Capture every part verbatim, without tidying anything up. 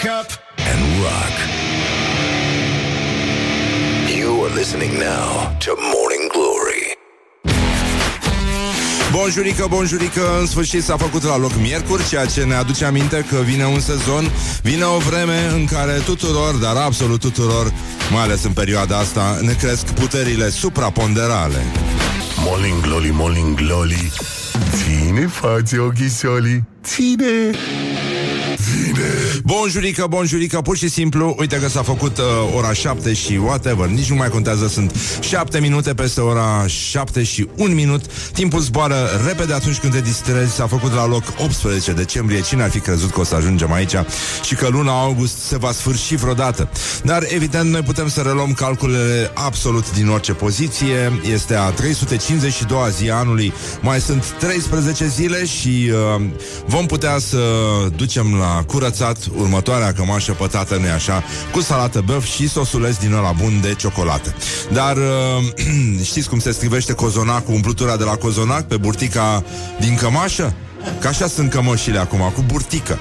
wake up and rock. You are listening now to Morning Glory. Bonjurică, bonjurică, în sfârșit s-a făcut la loc miercuri, ceea ce ne aduce aminte că vine un sezon, vine o vreme în care tuturor, dar absolut tuturor, mai ales în perioada asta, ne cresc puterile supraponderale. Morning Glory, Morning Glory, ține față ochișorii, ține... Bonjurică, bonjurică, pur și simplu. Uite că s-a făcut uh, ora șapte și whatever, nici nu mai contează, sunt șapte minute peste ora șapte și un minut. Timpul zboară repede atunci când te distrezi. S-a făcut la loc optsprezece decembrie. Cine ar fi crezut că o să ajungem aici și că luna august se va sfârși vreodată? Dar evident noi putem să reluăm calculele absolut din orice poziție. Este a trei sute cincizeci și doua zi a anului. Mai sunt treisprezece zile și uh, vom putea să ducem la curățat următoarea cămașă pătată, nu-i așa, cu salată băf și sosuleț din ăla bun de ciocolată. Dar uh, știți cum se strivește cozonacul, umplutura de la cozonac pe burtica din cămașă? Că așa sunt cămășile acum, cu burtică.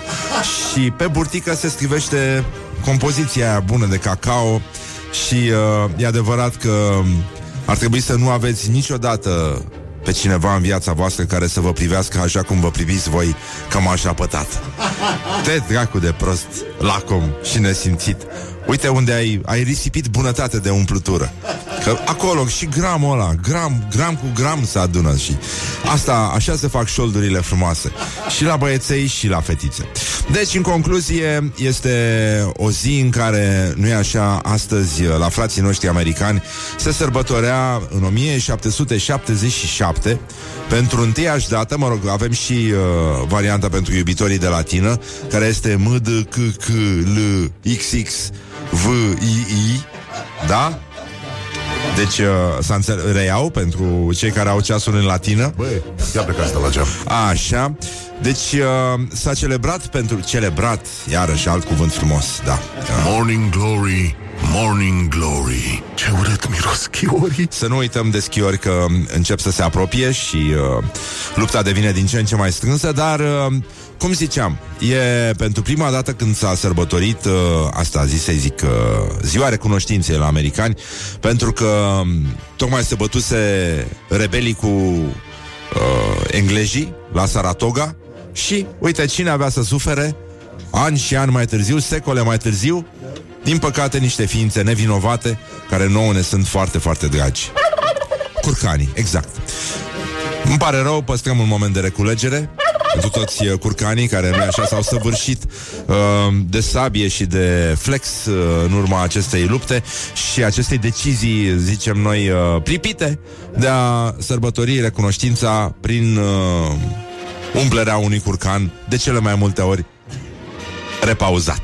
Și pe burtică se strivește compoziția aia bună de cacao și uh, e adevărat că ar trebui să nu aveți niciodată pe cineva în viața voastră care să vă privească așa cum vă priviți voi cămașa pătată. Te dracu de prost, lacom și nesimțit. Uite unde ai, ai risipit bunătate de umplutură. Că acolo și gramul ăla, gram, gram cu gram se adună și asta, așa se fac șoldurile frumoase. Și la băieței și la fetițe. Deci, în concluzie, este o zi în care, nu e așa, astăzi, la frații noștri americani, se sărbătorea în o mie șapte sute șaptezeci și șapte, pentru întâiași dată, mă rog, avem și uh, varianta pentru iubitorii de latină, care este M D C C L X X V I I, da? Deci uh, s-a înțeles, reiau pentru cei care au ceasul în latină. Băi, ia pleca asta la geam. Așa. Deci uh, s-a celebrat pentru... Celebrat, iarăși, alt cuvânt frumos, da. Morning Glory, Morning Glory. Ce urât miros schiorii. Să nu uităm de schiori că încep să se apropie și uh, lupta devine din ce în ce mai strânsă, dar... Uh, cum ziceam, e pentru prima dată când s-a sărbătorit, uh, asta zi să zic, uh, ziua recunoștinței la americani, pentru că um, tocmai se bătuse rebelii cu uh, englezii la Saratoga și, uite, cine avea să sufere, ani și ani mai târziu, secole mai târziu, din păcate niște ființe nevinovate, care nouă ne sunt foarte, foarte dragi. Curcanii, exact. Îmi pare rău, păstrăm un moment de reculegere pentru toți curcanii care, nu așa, s-au săvârșit uh, de sabie și de flex uh, în urma acestei lupte și acestei decizii, zicem noi, uh, pripite de a sărbători recunoștința prin uh, umplerea unui curcan, de cele mai multe ori repauzat.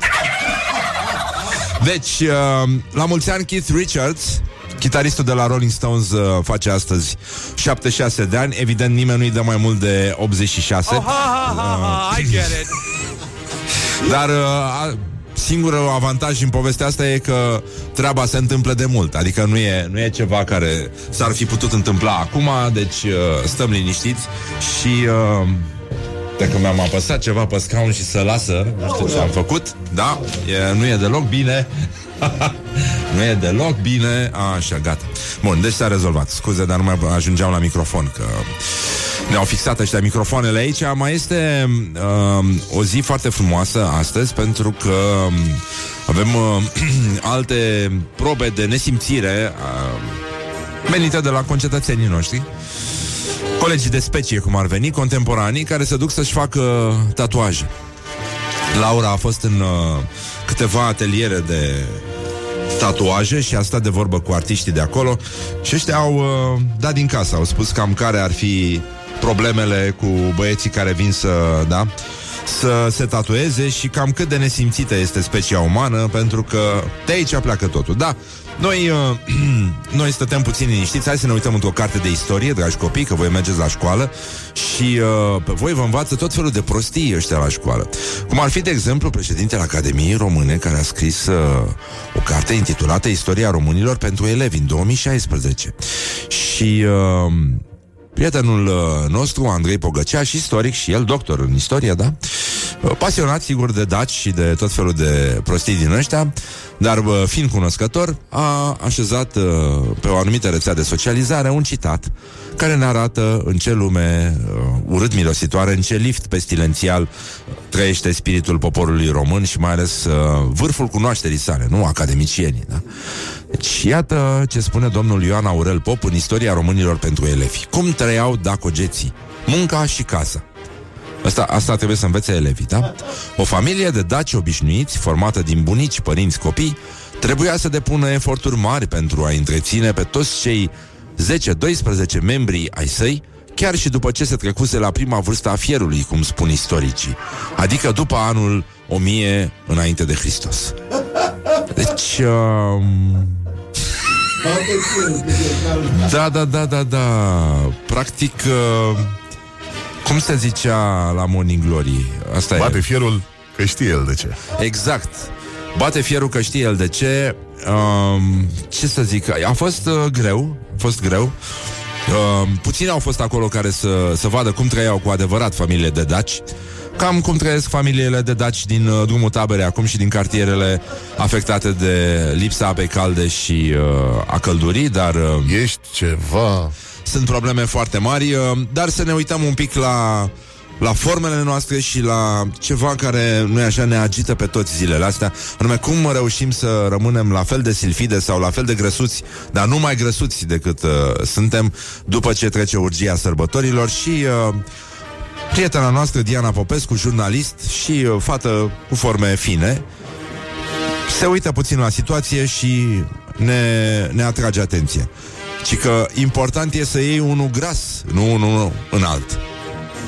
Deci, uh, la mulți ani, Keith Richards, chitaristul de la Rolling Stones, uh, face astăzi șaptezeci și șase de ani. Evident, nimeni nu-i dă mai mult de optzeci și șase. Oh, ha, ha, ha, ha. Uh, I get it. Dar uh, singurul avantaj din povestea asta e că treaba se întâmplă de mult. Adică nu e, nu e ceva care s-ar fi putut întâmpla acum. Deci uh, stăm liniștiți. Și uh, dacă mi-am apăsat ceva pe scaun și să lasă, nu știu ce am făcut. Da, e, nu e deloc bine. Nu e deloc bine. Așa, gata. Bun, deci s-a rezolvat. Scuze, dar nu mai ajungeam la microfon, că ne-au fixat ăștia microfoanele aici. Mai este uh, o zi foarte frumoasă astăzi, pentru că avem uh, alte probe de nesimțire uh, venite de la concetățenii noștri, colegii de specie, cum ar veni, contemporanii, care se duc să-și facă tatuaje. Laura a fost în uh, câteva ateliere de tatuaje și a stat de vorbă cu artiștii de acolo și ăștia au uh, dat din casă, au spus cam care ar fi problemele cu băieții care vin să, da, să se tatueze și cam cât de nesimțită este specia umană, pentru că de aici pleacă totul, da. Noi, uh, noi stăteam puțin liniștiți. Hai să ne uităm într-o carte de istorie, dragi copii, că voi mergeți la școală și uh, pe voi vă învață tot felul de prostii ăștia la școală. Cum ar fi, de exemplu, președintele Academiei Române, care a scris uh, o carte intitulată Istoria Românilor pentru elevi în două mii șaisprezece. Și... Uh, prietenul nostru, Andrei Pogăceaș, istoric și el, doctor în istorie, da? Pasionat, sigur, de daci și de tot felul de prostii din ăștia, dar fiind cunoscător, a așezat pe o anumită rețea de socializare un citat care ne arată în ce lume urât milositoare, în ce lift pestilențial trăiește spiritul poporului român și mai ales vârful cunoașterii sale, nu academicienii, da? Deci iată ce spune domnul Ioan Aurel Pop în Istoria românilor pentru elevi. Cum trăiau dacogeții? Munca și casa. Asta, asta trebuie să învețe elevii, da? O familie de daci obișnuiți, formată din bunici, părinți, copii, trebuia să depună eforturi mari pentru a întreține pe toți cei zece doisprezece membrii ai săi, chiar și după ce se trecuse la prima vârstă a fierului, cum spun istoricii, adică după anul o mie înainte de Hristos. Deci... Um... Da, da, da, da, da. Practic... Uh... Cum se zicea la Morning Glory? Asta Bate e. fierul că știe el de ce. Exact. Bate fierul că știe el de ce. Um, ce să zic? A fost uh, greu. A fost greu. Uh, puțini au fost acolo care să, să vadă cum trăiau cu adevărat familiile de daci. Cam cum trăiesc familiile de daci din uh, drumul Taberei acum și din cartierele afectate de lipsa apei calde și uh, a căldurii, dar... Uh, Ești ceva... Sunt probleme foarte mari, dar să ne uităm un pic la, la formele noastre și la ceva care, nu-i așa, ne agită pe toți zilele astea, anume cum reușim să rămânem la fel de silfide sau la fel de grăsuți, dar nu mai grăsuți decât uh, suntem după ce trece urgia sărbătorilor. Și uh, prietena noastră, Diana Popescu, jurnalist și uh, fată cu forme fine, se uită puțin la situație și ne, ne atrage atenție. Și că important e să iei unul gras, nu unul înalt.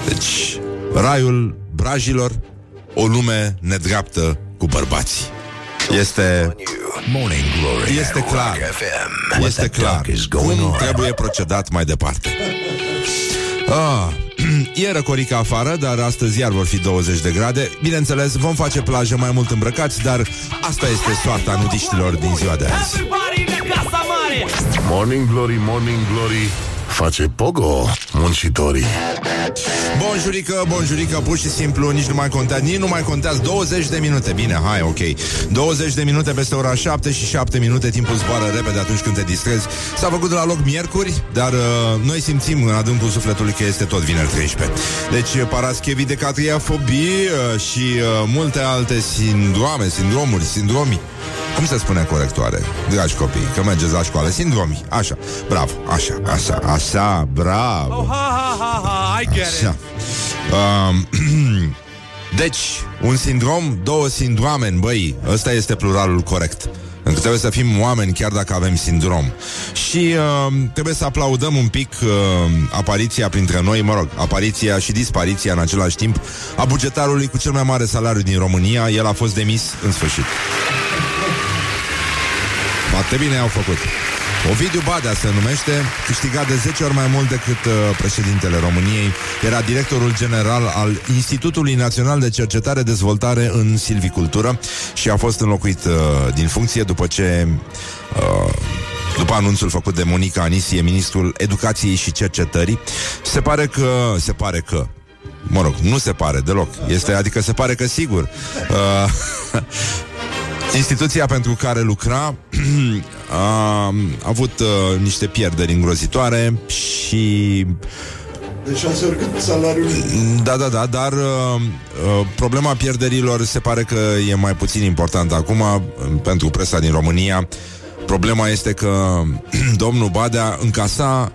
Deci, raiul brajilor, o lume nedreaptă cu bărbații. Este, este clar, este clar cum trebuie procedat mai departe. Ah, e răcorică afară, dar astăzi iar vor fi douăzeci de grade. Bineînțeles, vom face plajă mai mult îmbrăcați, dar asta este soarta nudiștilor din ziua de azi. Morning Glory, Morning Glory, face pogo muncitorii. Bonjurică, bonjurică, pur și simplu, nici nu mai contează, nici nu mai contează douăzeci de minute. Bine, hai, ok. douăzeci de minute peste ora șapte și șapte minute, timpul zboară repede atunci când te distrezi. S-a făcut de la loc miercuri, dar uh, noi simțim în adâncul sufletului că este tot vineri treisprezece. Deci paraschevi de catriafobie și uh, multe alte sindrome, sindromuri, sindromi. Cum se spune corectoare, dragi copii, că mergeți la școală? Sindromi, așa, bravo, așa, așa, așa, bravo. Oh, ha, ha, ha, I get it. Um, deci, un sindrom, două sindroame, băi, ăsta este pluralul corect. Pentru că trebuie să fim oameni chiar dacă avem sindrom. Și uh, trebuie să aplaudăm un pic uh, apariția printre noi, mă rog, apariția și dispariția în același timp a bugetarului cu cel mai mare salariu din România. El a fost demis în sfârșit. Foarte bine au făcut. Ovidiu Badea se numește, câștiga de zece ori mai mult decât uh, președintele României. Era directorul general al Institutului Național de Cercetare Dezvoltare în Silvicultură și a fost înlocuit uh, din funcție după ce... Uh, după anunțul făcut de Monica Anisie, ministrul Educației și Cercetării. Se pare că... Se pare că... Mă rog, nu se pare deloc. Este, adică se pare că sigur... Uh, Instituția pentru care lucra a avut uh, niște pierderi îngrozitoare și... De șase ori cât salariul... Da, da, da, dar uh, uh, problema pierderilor se pare că e mai puțin importantă acum pentru presa din România. Problema este că domnul Badea încasa,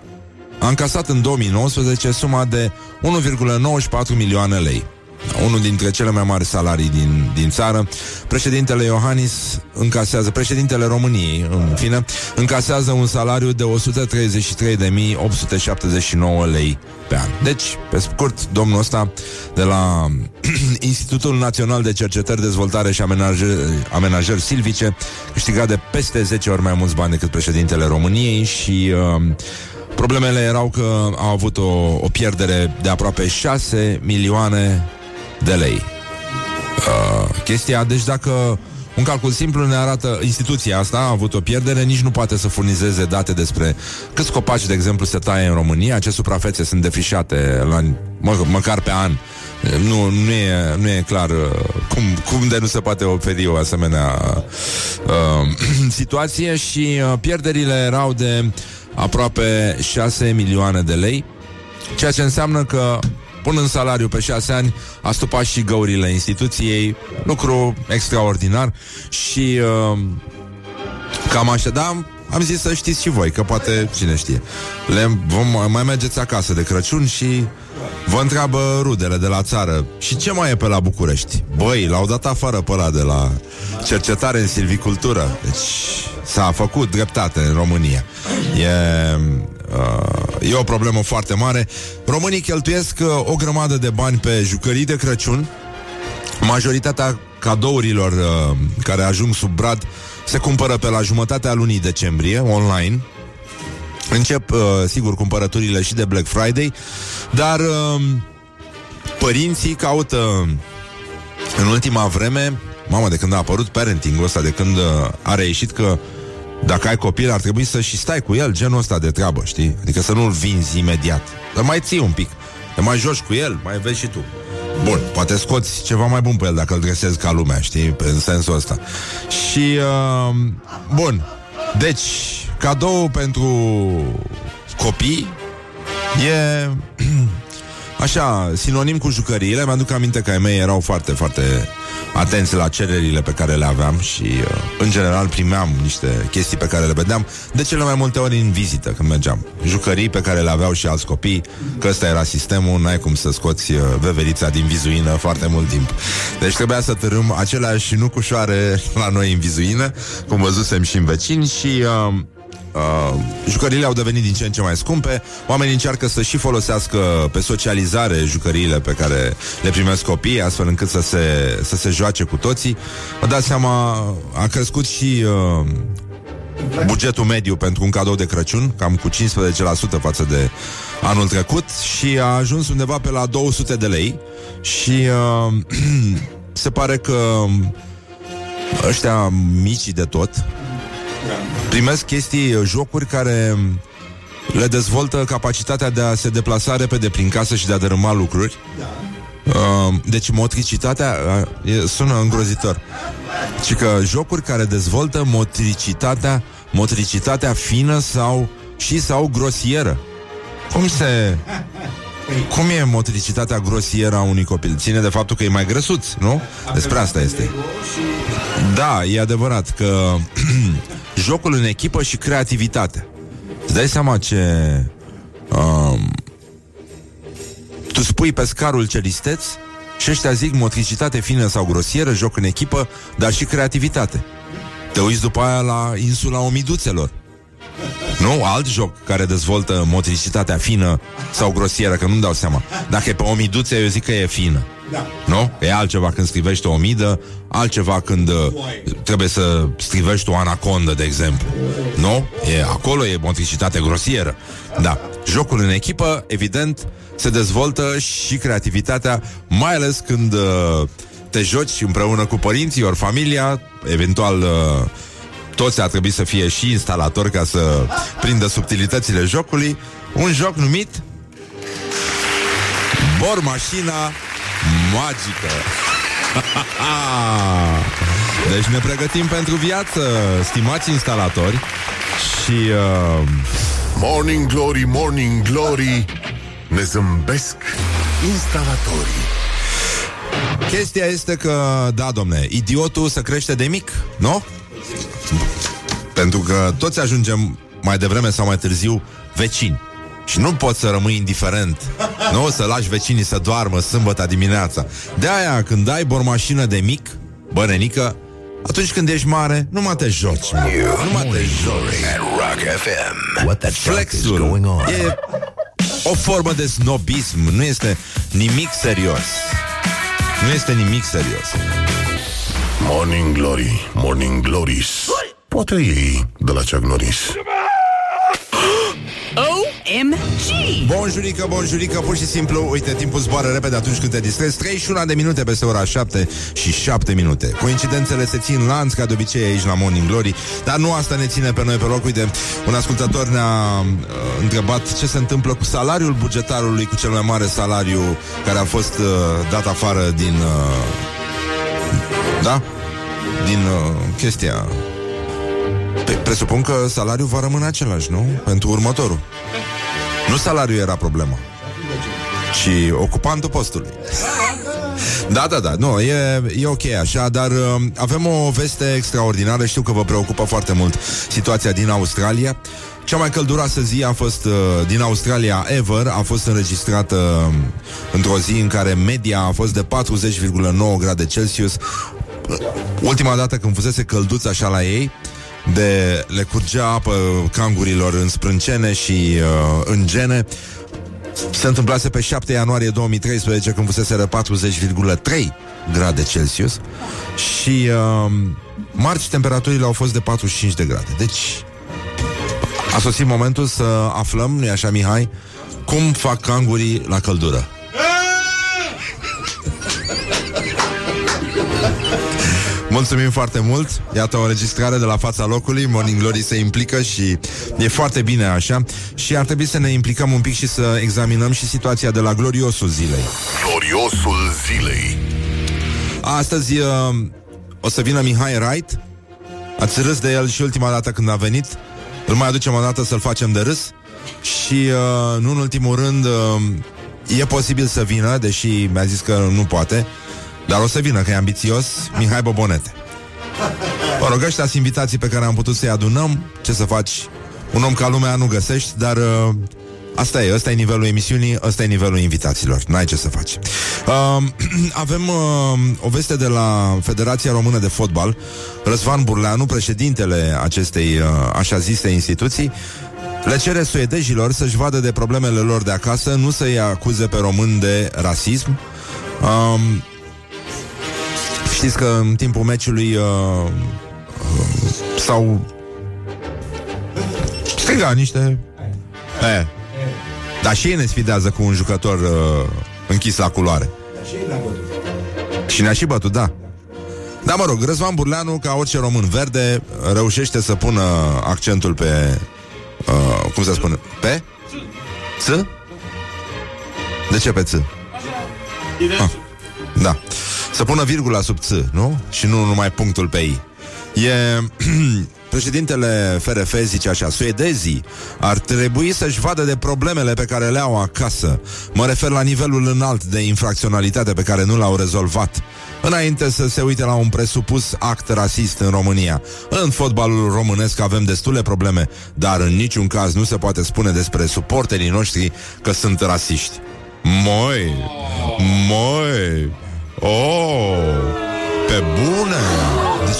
a încasat în două mii nouăsprezece suma de unu virgulă nouăzeci și patru milioane lei. Unul dintre cele mai mari salarii din, din țară. Președintele Iohannis încasează, președintele României, în fine, încasează un salariu de o sută treizeci și trei de mii opt sute șaptezeci și nouă lei pe an. Deci, pe scurt, domnul ăsta de la Institutul Național de Cercetări, Dezvoltare și Amenajări, Amenajări Silvice câștiga de peste zece ori mai mulți bani decât președintele României și... Uh, problemele erau că a avut o, o pierdere de aproape șase milioane de lei. Uh, chestia, deci dacă un calcul simplu ne arată, instituția asta a avut o pierdere, nici nu poate să furnizeze date despre câți copaci, de exemplu, se taie în România, ce suprafețe sunt defrișate la, mă, măcar pe an Nu, nu, e, nu e clar cum, cum de nu se poate oferi o asemenea uh, situație. Și pierderile erau de aproape șase milioane de lei, ceea ce înseamnă că pun în salariu pe șase ani, a stupat și găurile instituției, lucru extraordinar. Și uh, cam așa, da, am zis să știți și voi, că poate, cine știe, le, vom, mai mergeți acasă de Crăciun și vă întreabă rudele de la țară: și ce mai e pe la București? Băi, l-au dat afară pe ăla de la cercetare în silvicultură. Deci s-a făcut dreptate în România. E... Uh, e o problemă foarte mare. Românii cheltuiesc uh, o grămadă de bani pe jucării de Crăciun. Majoritatea cadourilor uh, care ajung sub brad se cumpără pe la jumătatea lunii decembrie, online. Încep, uh, sigur, cumpărăturile și de Black Friday. Dar uh, părinții caută în ultima vreme, mamă, de când a apărut parenting-ul ăsta, de când uh, a reieșit că dacă ai copil, ar trebui să și stai cu el, genul ăsta de treabă, știi? Adică să nu-l vinzi imediat, dar mai ții un pic, te mai joci cu el, mai vezi și tu. Bun, poate scoți ceva mai bun pe el dacă îl dresezi ca lumea, știi? În sensul ăsta. Și, uh, bun, deci, cadou pentru copii e... așa, sinonim cu jucăriile. Mi-aduc aminte că ai mei erau foarte, foarte atenți la cererile pe care le aveam și, în general, primeam niște chestii pe care le vedeam de cele mai multe ori în vizită, când mergeam. Jucării pe care le aveau și alți copii, că ăsta era sistemul, n-ai cum să scoți veverița din vizuină foarte mult timp. Deci trebuia să târâm aceleași nucușoare la noi în vizuină, cum văzusem și în vecini și... Uh, Uh, jucăriile au devenit din ce în ce mai scumpe. Oamenii încearcă să și folosească pe socializare jucăriile pe care le primesc copiii, astfel încât să se, să se joace cu toții. Vă dați seama, a crescut și uh, bugetul mediu pentru un cadou de Crăciun, cam cu cincisprezece la sută față de anul trecut, și a ajuns undeva pe la două sute de lei. Și uh, se pare că ăștia micii de tot primesc chestii, jocuri care le dezvoltă capacitatea de a se deplasa repede prin casă și de a dărâma lucruri. Deci motricitatea sună îngrozitor. Ci că jocuri care dezvoltă motricitatea, motricitatea fină sau și sau grosieră. Cum se... Cum e motricitatea grosieră a unui copil? Ține de faptul că e mai grăsuț, nu? Despre asta este. Da, e adevărat că jocul în echipă și creativitate. Îți dai seama ce... Um, tu spui pescarul celisteț și ăștia zic motricitate fină sau grosieră, joc în echipă, dar și creativitate. Te uiți după aia la Insula Omiduțelor. Nu? Alt joc care dezvoltă motricitatea fină sau grosieră, că nu-mi dau seama. Dacă e pe omiduțe, eu zic că e fină. Da. Nu? E altceva când strivești o omidă, altceva când trebuie să strivești o anacondă, de exemplu. Nu? E, acolo e motricitate grosieră. Da. Jocul în echipă, evident, se dezvoltă și creativitatea, mai ales când te joci împreună cu părinții, ori familia, eventual... Toți ar trebui să fie și instalatori ca să prindă subtilitățile jocului. Un joc numit Bormașina Magică. Deci ne pregătim pentru viață, stimați instalatori. Și uh... Morning Glory, Morning Glory, ne zâmbesc instalatorii. Chestia este că, da, domne, idiotul se crește de mic, nu? Pentru că toți ajungem mai devreme sau mai târziu vecini. Și nu poți să rămâi indiferent. Nu o să lași vecinii să doarmă sâmbătă dimineața. De-aia când ai bormașină de mic, bărenică, atunci când ești mare, nu mă te joci. Nu mă te joci. Flexul e o formă de snobism. Nu este nimic serios. Nu este nimic serios. Morning Glory, Morning Glories. Poate ei de la Chuck Norris. O M G! Bonjurică, bonjurică, pur și simplu, uite, timpul zboară repede atunci când te distrezi. Treizeci și unu de minute peste ora șapte și șapte minute. Coincidențele se țin lanț ca de obicei aici la Morning Glory, dar nu asta ne ține pe noi pe loc. Uite, un ascultător ne-a uh, întrebat ce se întâmplă cu salariul bugetarului, cu cel mai mare salariu care a fost uh, dat afară din... Uh, da? Din uh, chestia... Pe, presupun că salariul va rămâne același, nu? Pentru următorul. Nu salariul era problema, ci ocupantul postului. Da, da, da, nu, e, e ok așa, dar uh, avem o veste extraordinară. Știu că vă preocupă foarte mult situația din Australia. Cea mai călduroasă zi a fost uh, din Australia ever, a fost înregistrată uh, într-o zi în care media a fost de patruzeci virgulă nouă grade Celsius. Ultima dată când fusese călduț așa la ei, de le curgea apă cangurilor în sprâncene și uh, în gene. Se întâmplase pe șapte ianuarie două mii treisprezece, când fuseseră patruzeci virgulă trei grade Celsius. Și uh, marți temperaturile au fost de patruzeci și cinci de grade. Deci a sosit momentul să aflăm, nu-i așa, Mihai, cum fac cangurii la căldură. Mulțumim foarte mult. Iată o înregistrare de la fața locului. Morning Glory se implică și e foarte bine așa. Și ar trebui să ne implicăm un pic și să examinăm și situația de la gloriosul zilei. Gloriosul zilei. Astăzi uh, o să vină Mihai Wright. Ați râs de el și ultima dată când a venit. Îl mai aducem o dată să-l facem de râs. Și uh, nu în ultimul rând, uh, e posibil să vină, deși mi-a zis că nu poate, dar o să vină, că e ambițios, Mihai Bobonete. Mă rog, ăștia sunt invitații pe care am putut să-i adunăm. Ce să faci? Un om ca lumea nu găsești, dar uh, asta e, ăsta e nivelul emisiunii, ăsta e nivelul invitațiilor. N-ai ce să faci. uh, Avem uh, o veste de la Federația Română de Fotbal. Răzvan Burleanu, președintele acestei uh, așa zise instituții, le cere suedejilor să-și vadă de problemele lor de acasă, nu să-i acuze pe români de rasism. uh, Știți că în timpul meciului uh, uh, s-au strigat niște... Eh. Dar și ei ne sfidează cu un jucător uh, închis la culoare. Și ne-a și bătut, da. Dar mă rog, Răzvan Burleanu, ca orice român verde, reușește să pună accentul pe... Uh, cum se spune? Pe? Ț? De ce pe ț? Ah. Da. Să pună virgula sub ț, nu? Și nu numai punctul pe i. E... Președintele F R F zice așa: suedezii ar trebui să-și vadă de problemele pe care le au acasă. Mă refer la nivelul înalt de infracționalitate pe care nu l-au rezolvat, înainte să se uite la un presupus act rasist în România. În fotbalul românesc avem destule probleme, dar în niciun caz nu se poate spune despre suporterii noștri că sunt rasiști. Moi! Moi! Oh, pe bune! Deci,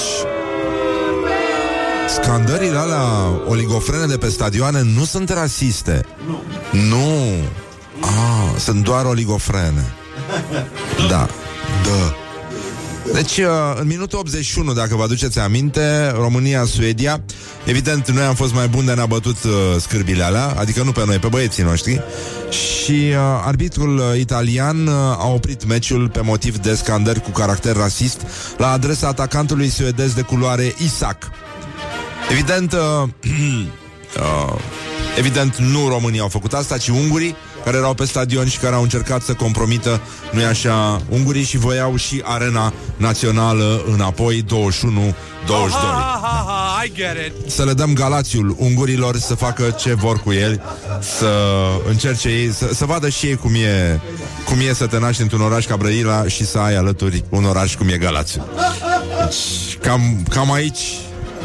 scandările alea oligofrene de pe stadioane nu sunt rasiste. Nu, nu. Ah, sunt doar oligofrene. Da, da. Deci, în minutul optzeci și unu, dacă vă aduceți aminte, România-Suedia. Evident, noi am fost mai buni, dar ne-a bătut uh, scârbile alea. Adică nu pe noi, pe băieții noștri. Și uh, arbitrul uh, italian uh, a oprit meciul pe motiv de scandări cu caracter rasist la adresa atacantului suedez de culoare Isac. Evident, uh, uh, evident, nu românii au făcut asta, ci ungurii, care erau pe stadion și care au încercat să compromită, nu-i așa, ungurii, și voiau și arena națională înapoi, douăzeci și unu douăzeci și doi. Să le dăm galațiul ungurilor să facă ce vor cu el, să încerce ei, să, să vadă și ei cum e, cum e să te naști într-un oraș ca Brăila și să ai alături un oraș cum e Galațiul. Deci, cam, cam aici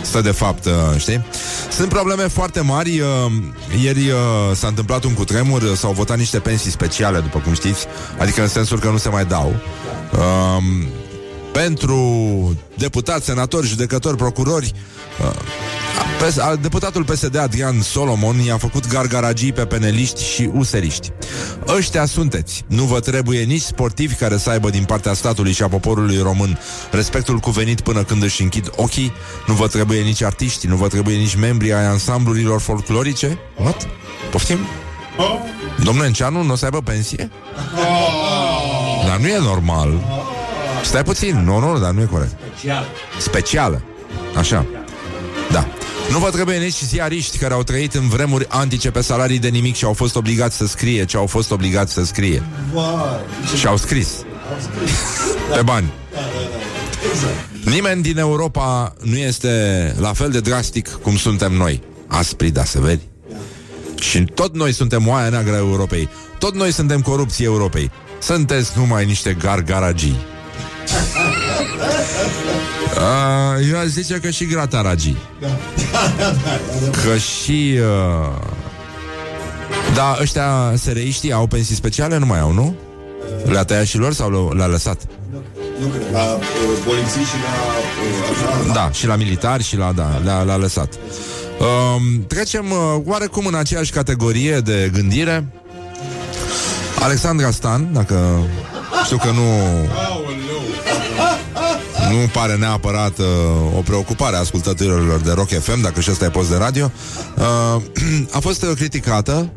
stă de fapt, știi? Sunt probleme foarte mari. Ieri s-a întâmplat un cutremur. S-au votat niște pensii speciale, după cum știți. Adică în sensul că nu se mai dau um, pentru deputați, senatori, judecători, procurori. Deputatul P S D Adrian Solomon i-a făcut gargaragii pe peneliști și useriști. Ăștia sunteți. Nu vă trebuie nici sportivi care să aibă din partea statului și a poporului român respectul cuvenit până când își închid ochii. Nu vă trebuie nici artiști, nu vă trebuie nici membrii ai ansamblurilor folclorice. What? Poftim? Oh. Domnul Enceanu nu o să aibă pensie? Oh. Dar nu e normal. Stai puțin, nu, nu, dar nu e corect. Special. Specială. Așa. Da. Nu vă trebuie nici ziariști care au trăit în vremuri antice pe salarii de nimic și au fost obligați să scrie ce au fost obligați să scrie. Wow. Și au scris. Au scris. Pe bani. Da, da, da. Exact. Nimeni din Europa nu este la fel de drastic cum suntem noi. Aspri, da, se vede. Da. Și tot noi suntem oaia neagră a Europei. Tot noi suntem corupții Europei. Sunteți numai niște gargaragii. Uh, eu aș zice că și grataragii. Că și uh... da, ăștia sereiștii au pensii speciale? Nu mai au, nu? Le-a tăiat și lor sau le-a lăsat? Nu cred, la uh, poliții și la... Uh, la... Da, și la militari și la... Da, le-a, le-a lăsat. uh, Trecem uh, oarecum în aceeași categorie de gândire. Alexandra Stan, dacă... Știu că nu... Nu pare neapărat uh, o preocupare a ascultătorilor de Rock F M, dacă și ăsta e post de radio. uh, A fost criticată,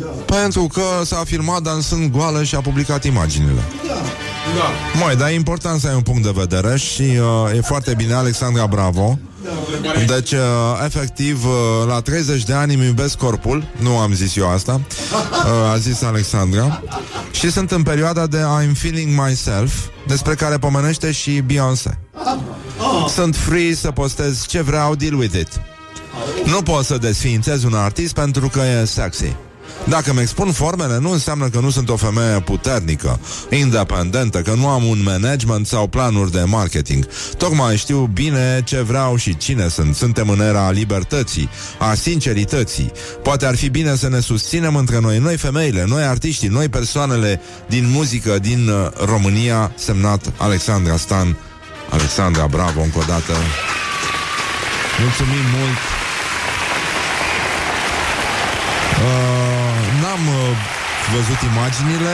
da, pentru că s-a afirmat dansând goală și a publicat imaginile. Da, da. Măi, dar e important să ai un punct de vedere. Și uh, e foarte bine, Alexandra, bravo. Deci, uh, efectiv, uh, la treizeci de ani îmi iubesc corpul. Nu am zis eu asta, uh, a zis Alexandra. Și sunt în perioada de I'm feeling myself, despre care pomenește și Beyoncé. Sunt free să postez ce vreau, deal with it. Nu pot să desființez un artist pentru că e sexy. Dacă îmi expun formele, nu înseamnă că nu sunt o femeie puternică, independentă, că nu am un management sau planuri de marketing. Tocmai știu bine ce vreau și cine sunt. Suntem în era libertății, a sincerității. Poate ar fi bine să ne susținem între noi, noi femeile, noi artiștii, noi persoanele din muzică din România. Semnat Alexandra Stan. Alexandra, bravo încă o dată. Mulțumim mult. uh... N-am uh, văzut imaginile.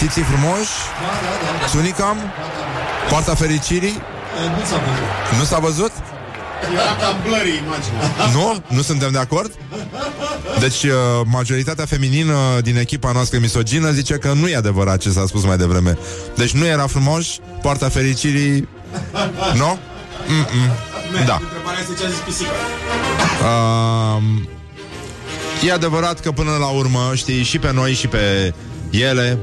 Fiți-i frumoși? Da, da, da. Sunicam? Da, da. Poarta fericirii? E, nu s-a văzut. Nu s-a văzut? Era cam blurry imaginea. Nu? Nu suntem de acord? Deci uh, majoritatea feminină din echipa noastră misogină zice că nu e adevărat ce s-a spus mai devreme. Deci nu era frumos. Poarta fericirii. Nu? Mm-mm. Da. Întrebarea este ce a zis pisica. uh, E adevărat că până la urmă, știi, și pe noi și pe ele,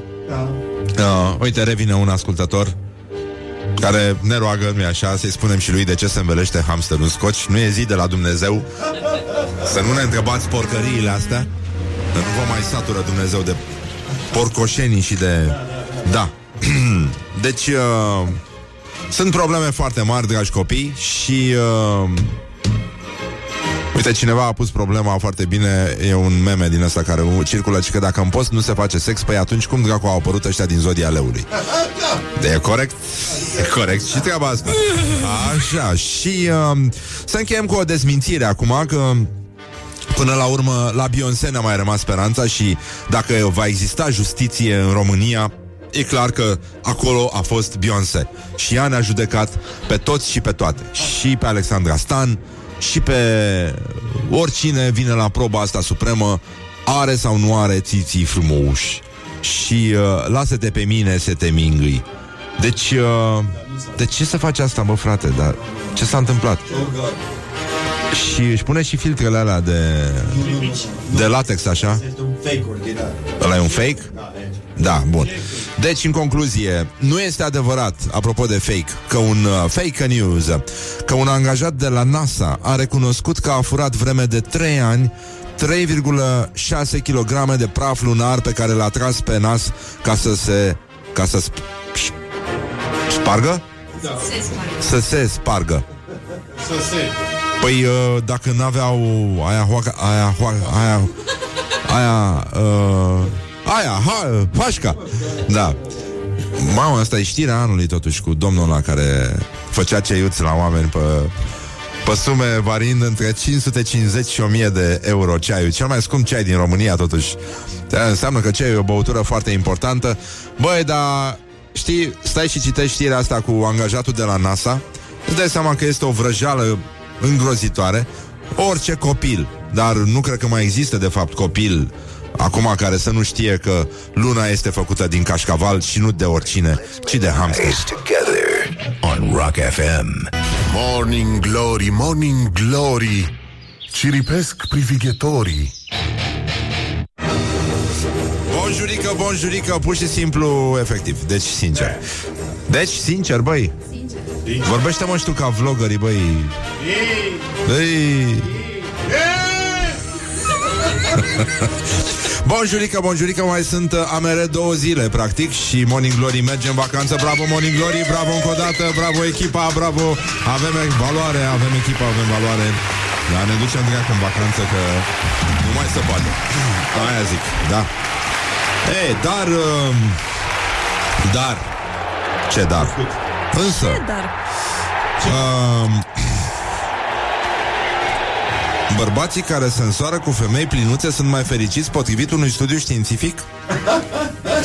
da. uh, Uite, revine un ascultător care ne roagă, nu-i așa, să-i spunem și lui de ce se învelește hamsterul scoci. Nu e zi de la Dumnezeu. Să nu ne întrebați porcăriile astea, că nu vă mai satură Dumnezeu de porcoșenii și de... Da. Deci uh, sunt probleme foarte mari, dragi copii. Și... Uh, uite, cineva a pus problema foarte bine. E un meme din ăsta care circulă, ci că dacă în post nu se face sex, păi atunci cum dracu au apărut ăștia din zodia leului? E corect? E corect și treaba asta. Așa, și uh, să încheiem cu o dezmințire acum, că până la urmă la Beyoncé ne-a mai rămas speranța. Și dacă va exista justiție în România, e clar că acolo a fost Beyoncé. Și ea ne-a judecat pe toți și pe toate. Și pe Alexandra Stan, și pe oricine vine la proba asta supremă, are sau nu are țiții frumoși. Și uh, lasă-te pe mine să te mingâi. Deci, uh, de ce să faci asta, bă, frate? Dar ce s-a întâmplat? Și își pune și filtrele alea de de latex, așa? Ăla e un fake? Da, bun. Deci, în concluzie, nu este adevărat, apropo de fake, că un uh, fake news, că un angajat de la NASA a recunoscut că a furat vreme de trei ani trei virgulă șase kilograme de praf lunar pe care l-a tras pe nas ca să se... ca să sp- spargă? Da. Să se spargă. Să se... Păi, uh, dacă n-aveau aia... aia... aia... aia... Uh, Aia, ha, pașca. Da. Mamă, asta e știrea anului totuși, cu domnul ăla care făcea ceiuți la oameni pe, Pe sume variind între cinci sute cincizeci și o mie de euro ceaiul. Cel mai scump ceai din România, totuși. Înseamnă că ceaiul e o băutură foarte importantă. Băi, dar știi, stai și citești știrea asta cu angajatul de la NASA, îți dai seama că este o vrăjeală îngrozitoare. Orice copil, dar nu cred că mai există de fapt copil acum care să nu știe că luna este făcută din cașcaval și nu de oricine, ci de hamster. On Rock F M. Morning Glory, Morning Glory, ciripesc privighetorii. Bonjurică, bonjurică, pur și simplu efectiv. Deci, sincer. Deci, sincer, băi. Sincer. Vorbește, mă, și tu ca vlogării, băi. Băi. Bonjurică, bonjurică, mai sunt amere două zile, practic, și Morning Glory merge în vacanță. Bravo, Morning Glory, bravo încă o dată, bravo echipa, bravo. Avem valoare, avem echipa, avem valoare. Dar ne ducem direct în vacanță, că nu mai se poate. Aia zic, da. Ei, dar... Dar... Ce dar? Însă... Ce dar? Uh, Bărbații care se însoară cu femei plinuțe sunt mai fericiți potrivit unui studiu științific?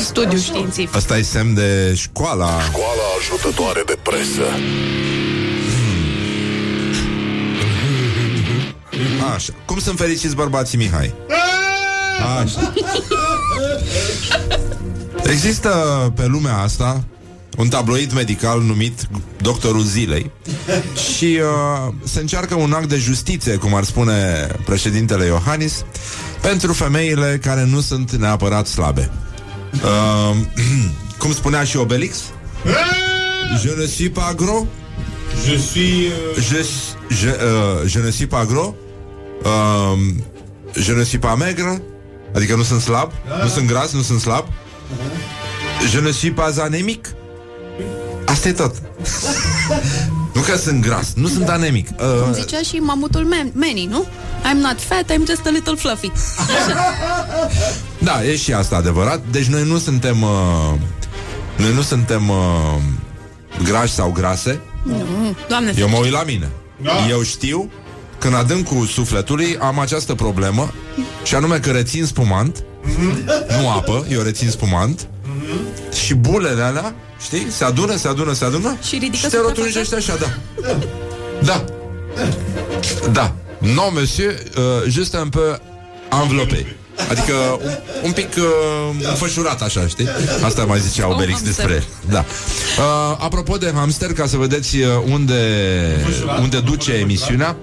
Studiu științific. Asta e semn de școala. Școala ajutătoare de presă. Așa. Cum sunt fericiți bărbații, Mihai? Așa. Există pe lumea asta un tabloid medical numit Doctorul Zilei și uh, se încearcă un act de justiție, cum ar spune președintele Iohannis, pentru femeile care nu sunt neapărat slabe. Uh, cum spunea și Obelix? Je ne suis pas gros. Je suis... Uh... Je, je, uh, je ne suis pas gros. Uh, je ne suis pas maigre. Adică nu sunt slab, da. Nu sunt gras, nu sunt slab. Uh-huh. Je ne suis pas anémique. Asta e tot. Nu că sunt gras, nu sunt anemic. Uh... Cum zicea și mamutul Man- Manny, nu? I'm not fat, I'm just a little fluffy. Așa. Da, e și asta adevărat. Deci noi nu suntem uh... Noi nu suntem uh... grași sau grase. Nu. Doamne, eu mă uit la mine, da. Eu știu că în adâncul sufletului am această problemă, și anume că rețin spumant. Mm-hmm. Nu apă, eu rețin spumant. Mm-hmm. Și bulele alea, știi? Se adună, se adună, se adună și, ridică și te rotunjește așa, da. Da. Da. Non, monsieur, uh, juste un peu enveloppé. Adică un, un pic uh, înfășurat așa, știi? Asta mai zicea Obelix despre el. Da. Uh, apropo de hamster, ca să vedeți unde, unde duce emisiunea,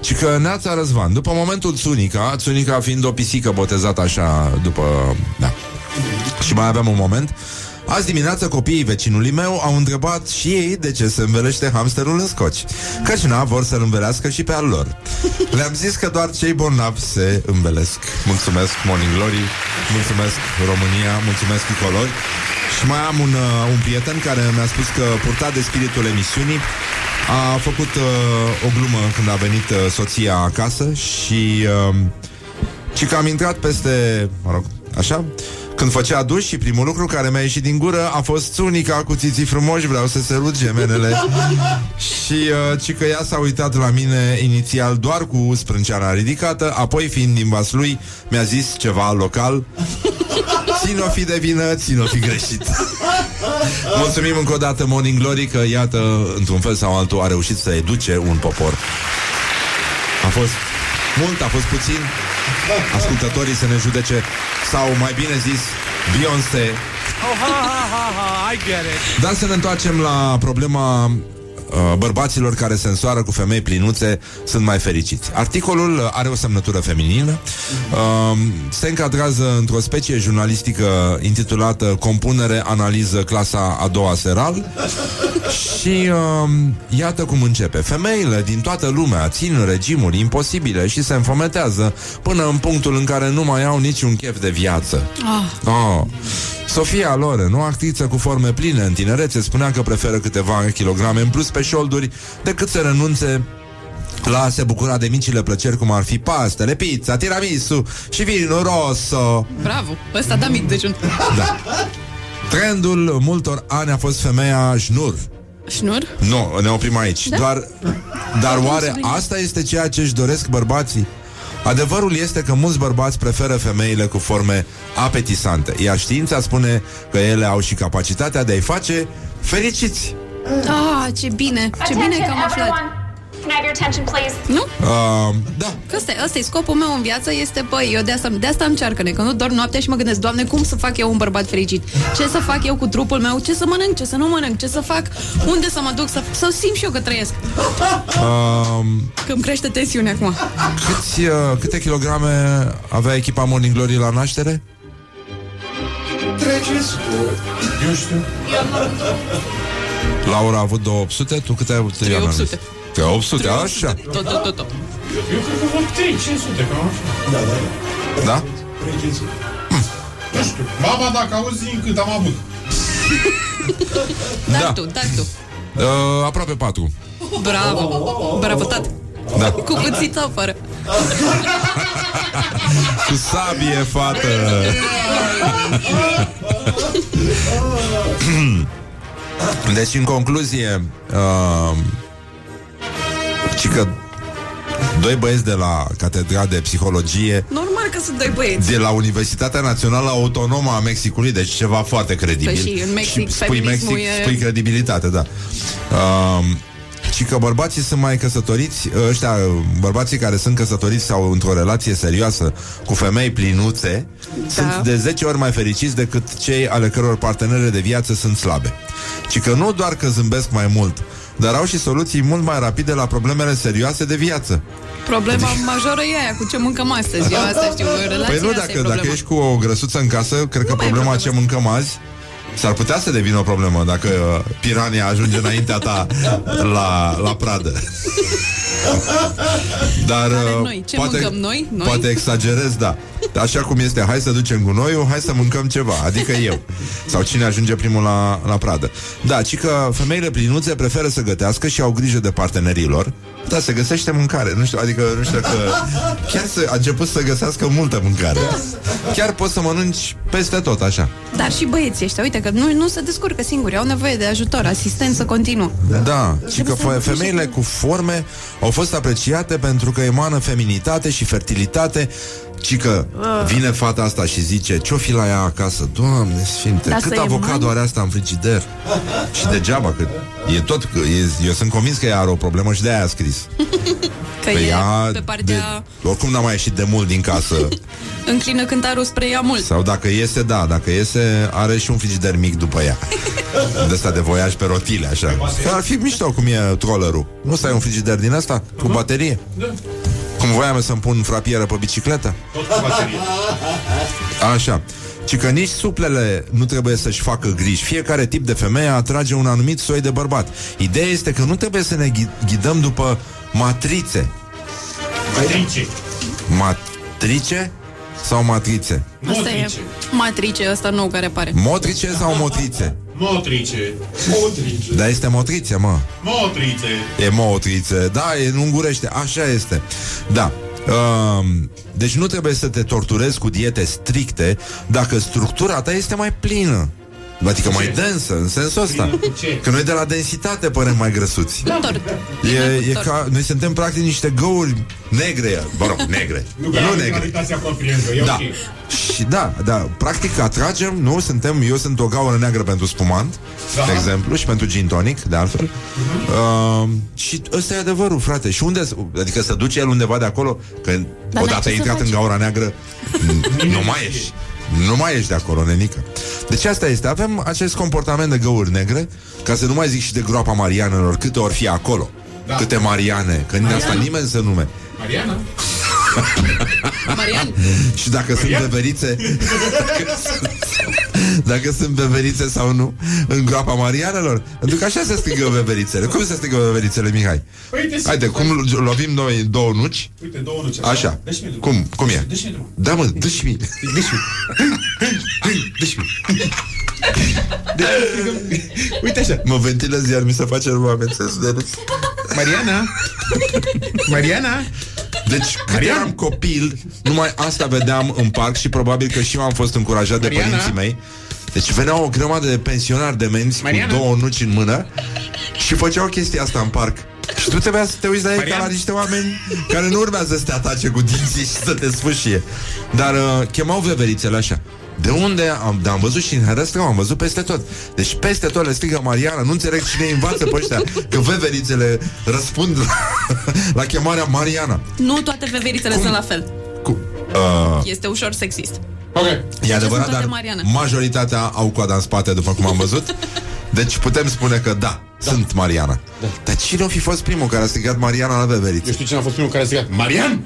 ci că Neața Răzvan, după momentul Tsunica, Tsunica fiind o pisică botezată așa după... Da. Și mai aveam un moment. Azi dimineață copiii vecinului meu au întrebat și ei de ce se învelește hamsterul în scoci. Căci na, vor să-l învelească și pe al lor. Le-am zis că doar cei bolnavi se învelesc. Mulțumesc Morning Glory, mulțumesc România, mulțumesc Nicolori. Și mai am un, uh, un prieten care mi-a spus că, purtat de spiritul emisiunii, a făcut uh, o glumă când a venit uh, soția acasă și uh, ci că am intrat peste, mă rog, așa, când făcea duș și primul lucru care mi-a ieșit din gură a fost Tsunica cu țiții frumoși, vreau să se rud gemenele. Și uh, ci că ea s-a uitat la mine inițial doar cu sprânceana ridicată, apoi fiind din Vaslui, mi-a zis ceva local. Țin-o fi de vină, țin-o fi greșit. Mulțumim încă o dată Morning Glory că, iată, într-un fel sau altul a reușit să educe un popor. A fost mult, a fost puțin. Ascultătorii să ne judece. Sau mai bine zis Beyoncé. Oh, ha, ha, ha, ha, I get it. Dar să ne întoarcem la problema uh, bărbaților care se însoară cu femei plinuțe sunt mai fericiți. Articolul are o semnătură feminină. uh, Se încadrează într-o specie jurnalistică intitulată Compunere, analiză, clasa a doua seral. Și uh, iată cum începe. Femeile din toată lumea țin regimuri imposibile și se înfometează până în punctul în care nu mai au niciun chef de viață. Oh. Oh. Sofia Loren, o actriță cu forme pline în tinerețe, spunea că preferă câteva kilograme în plus pe șolduri decât să renunțe la a se bucura de micile plăceri, cum ar fi pastele, pizza, tiramisu și vinul rosso. Bravo! Ăsta da mic dejun. Da. Trendul multor ani a fost femeia șnur. Șnur? Nu, ne oprim aici. Da? Doar Dar oare asta este ceea ce își doresc bărbații? Adevărul este că mulți bărbați preferă femeile cu forme apetisante, iar știința spune că ele au și capacitatea de a-i face fericiți. Ah, ce bine, ce bine că am aflat. Nu? Uh, da. Că ăsta e scopul meu în viață, este, băi, eu de asta, de asta îmi cearcă-ne, că nu dorm noaptea și mă gândesc, Doamne, cum să fac eu un bărbat fericit? Ce să fac eu cu trupul meu? Ce să mănânc? Ce să nu mănânc? Ce să fac? Unde să mă duc? Să, să simt și eu că trăiesc. Uh, că îmi crește tensiunea acum. Câți, uh, câte kilograme avea echipa Morning Glory la naștere? Trece scurt. Eu știu. Laura a avut două sute, tu câte ai avut? trei sute. Că opt sute, așa. Tot, tot, tot, tot. Eu cred că văd trei sute, cam așa. Da, da. Da? trei sute. Hm. Nu știu. Mama, dacă auzi, cât am avut. Dar da. tu, dar tu. Uh, aproape patru. Bravo. Bravo, tată. Da. Cu cuțită afară. Cu sabie, fată. Deci, în concluzie... Uh, și că doi băieți de la Catedra de Psihologie. Normal că sunt doi băieți. De la Universitatea Națională Autonomă a Mexicului, deci ceva foarte credibil. Păi și în Mexic, și spui, Mexic e... spui credibilitate, da. Um, și că bărbații sunt mai căsătoriți, ăștia, bărbații care sunt căsătoriți sau într-o relație serioasă cu femei plinuțe, da, sunt de zece ori mai fericiți decât cei ale căror partenere de viață sunt slabe. Și că nu doar că zâmbesc mai mult, dar au și soluții mult mai rapide la problemele serioase de viață. Problema adică... majoră e aia, cu ce mâncăm astăzi. Eu asta știu, relația. Păi nu, dacă, dacă ești cu o grăsuță în casă, cred nu că problema ce mâncăm azi s-ar putea să devină o problemă dacă pirania ajunge înaintea ta la, la pradă. Dar noi, ce poate, mâncăm noi? Noi? Poate exagerez, da. Așa cum este, hai să ducem gunoiul, hai să mâncăm ceva, adică eu. Sau cine ajunge primul la, la pradă. Da, ci că femeile plinuțe preferă să gătească și au grijă de partenerii lor. Da, se găsește mâncare, nu știu, adică nu știu că chiar se, a început să găsească multă mâncare. Chiar poți să mănânci peste tot, așa. Dar și băieții ăștia, uite că nu, nu se descurcă singuri, au nevoie de ajutor, asistență continuă. Da, da, și că femeile cu forme au fost apreciate pentru că emană feminitate și fertilitate. Ci că vine fata asta și zice, ce-o fi la ea acasă? Doamne sfinte, da, cât avocado are asta în frigider? Și degeaba, că e tot, că e, eu sunt convins că ea are o problemă și de aia a scris. Că pe e ea, pe partea... de, oricum n-a mai ieșit de mult din casă. Înclină cântarul spre ea mult. Sau dacă iese, da, dacă iese, are și un frigider mic după ea. De asta de voiaj pe rotile, așa. Ar fi mișto cum e trollerul. Nu stai un frigider din asta? Cu baterie? Da. Cum voiam să-mi pun frapieră pe bicicletă? Tot cu baterie. Așa. Ci că nici suplele nu trebuie să-și facă griji. Fiecare tip de femeie atrage un anumit soi de bărbat. Ideea este că nu trebuie să ne ghidăm după matrițe. Matrice. Matrice sau matrițe? Asta e matrice, ăsta nou care apare. Motrice sau motrițe? Motrice. Motrice. Da, este motrițe, mă. Motrițe. E motrițe. Da, e în ungurește. Așa este. Da. Um, deci nu trebuie să te torturezi cu diete stricte dacă structura ta este mai plină. Adică mai densă, în sensul ăsta. Că noi de la densitate părem mai grăsuți. E, e ca, noi suntem practic niște găuri negre, bă rog, negre. Nu, nu negre. Da. Okay. Și da, da, practic atragem, nu suntem, eu sunt o gaură neagră pentru spumant, da, de exemplu, și pentru gin tonic, de altfel. Uh-huh. Uh, și ăsta e adevărul, frate. Și unde, adică să duce el undeva de acolo, că dar odată ai intrat în gaura neagră, nu mai ești. Nu mai ești de acolo, nenică. Deci asta este, avem acest comportament de găuri negre. Ca să nu mai zic și de groapa Marianelor. Câte ori fi acolo, da. Câte Mariane, că Mariana. Asta nimeni să nume Mariana. Marian. Și dacă Marian? Sunt beverițe. Dacă sunt, dacă sunt beverițe sau nu în groapa Marianelor. Pentru că așa se strigă beverițele. Cum se strigă beverițele, Mihai? Păi, haide, cum lovim noi două nuci? Uite, două nuci. Așa. Cum? Cum e? Da, mă, dă-și mie. Dă-și mie. Uite așa. Mă ventilez iar, mi se face oameni să sudeți. Mariana. Mariana. Deci, când eram copil, numai asta vedeam în parc și probabil că și eu am fost încurajat, Mariana, de părinții mei. Deci veneau o grămadă de pensionari demenți, Mariana, cu două nuci în mână și făceau chestia asta în parc. Și tu trebuia să te uiți la ei ca la niște oameni care nu urmează să te atace cu dinții și să te sfâșie. Dar uh, chemau veverițele așa. De unde? Am, am văzut și în Herăstrău, am văzut peste tot. Deci peste tot le strigă Mariana, nu înțeleg cine învață pe ăștia că veverițele răspund la, la chemarea Mariana. Nu toate veverițele Cum? sunt la fel. Cum? Uh... Este ușor sexist. Okay. E adevărat, dar Mariana. majoritatea au coada în spate, după cum am văzut. Deci putem spune că da, da. sunt Mariana. Da. Dar cine a fi fost primul care a strigat Mariana la veveriță? Eu știu cine a fost primul care a strigat Marian?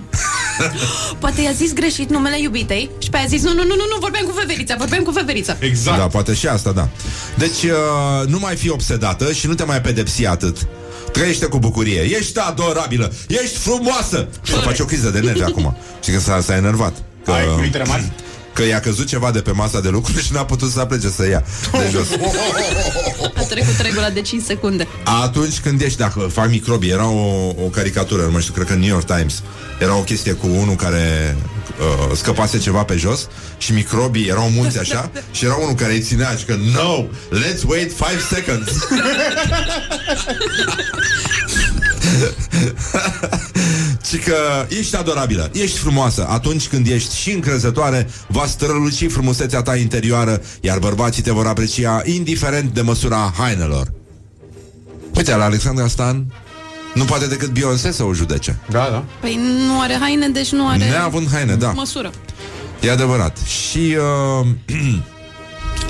Poate i-a zis greșit numele iubitei și pe aia a zis nu, nu, nu, nu, nu, vorbeam cu veverița, vorbeam cu veverița. Exact. Da, poate și asta, da. Deci uh, nu mai fi obsedată și nu te mai pedepsi atât. Trăiește cu bucurie, ești adorabilă, ești frumoasă. Să faci o criză de nervi acum. Și că s-a, s-a enervat. Că, Ai, cu litere mari? Că i-a căzut ceva de pe masa de lucru și n-a putut să plece să ia de jos. A trecut regula de cinci secunde. Atunci când ești, dacă fac microbii, era o, o caricatură, nu mai știu, cred că New York Times, era o chestie cu unul care uh, scăpase ceva pe jos și microbii erau mulți așa și era unul care îi ținea și că no, let's wait five seconds. Și că ești adorabilă, ești frumoasă. Atunci când ești și încrezătoare, va străluci frumusețea ta interioară, iar bărbații te vor aprecia indiferent de măsura hainelor. Uite, la Alexandra Stan nu poate decât Beyoncé să o judece. Da, da. Păi nu are haine, deci nu are Neavând haine, da. măsură. E adevărat. Și uh,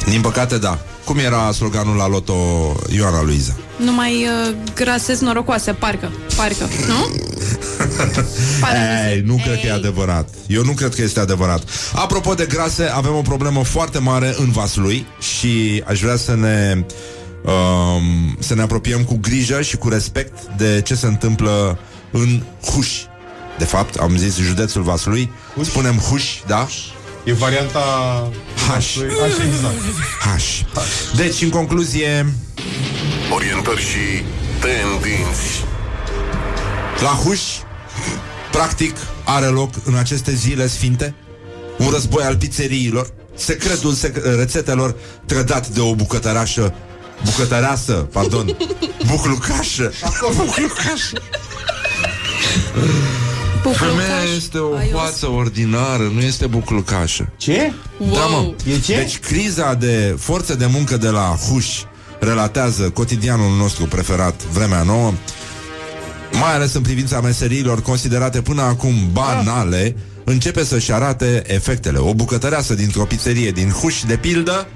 din păcate, da. Cum era sloganul la Loto, Ioana Luiza? Nu mai uh, grasez norocoase, parcă, parcă, nu? Ei, nu Ei. cred că e adevărat. Eu nu cred că este adevărat. Apropo de grase, avem o problemă foarte mare în Vaslui și aș vrea să ne uh, să ne apropiem cu grijă și cu respect de ce se întâmplă în Huș. De fapt, am zis județul Vaslui, Huș? Spunem Huș, da? E varianta H. H. Deci, în concluzie, orientări și tendinți. La Huș, practic, are loc în aceste zile sfinte un război al pizzeriilor, secretul sec- rețetelor trădat de o bucătărașă, bucătăreasă, pardon, buclucașă. Buclucașă. Femeia este o hoață ordinară, nu este buclucașă. Ce? Wow. Da, mă. E ce? Deci criza de forță de muncă de la Huș, relatează cotidianul nostru preferat, Vremea Nouă, mai ales în privința meseriilor considerate până acum banale, începe să-și arate efectele. O bucătăreasă dintr-o pizzerie din Huș, de pildă,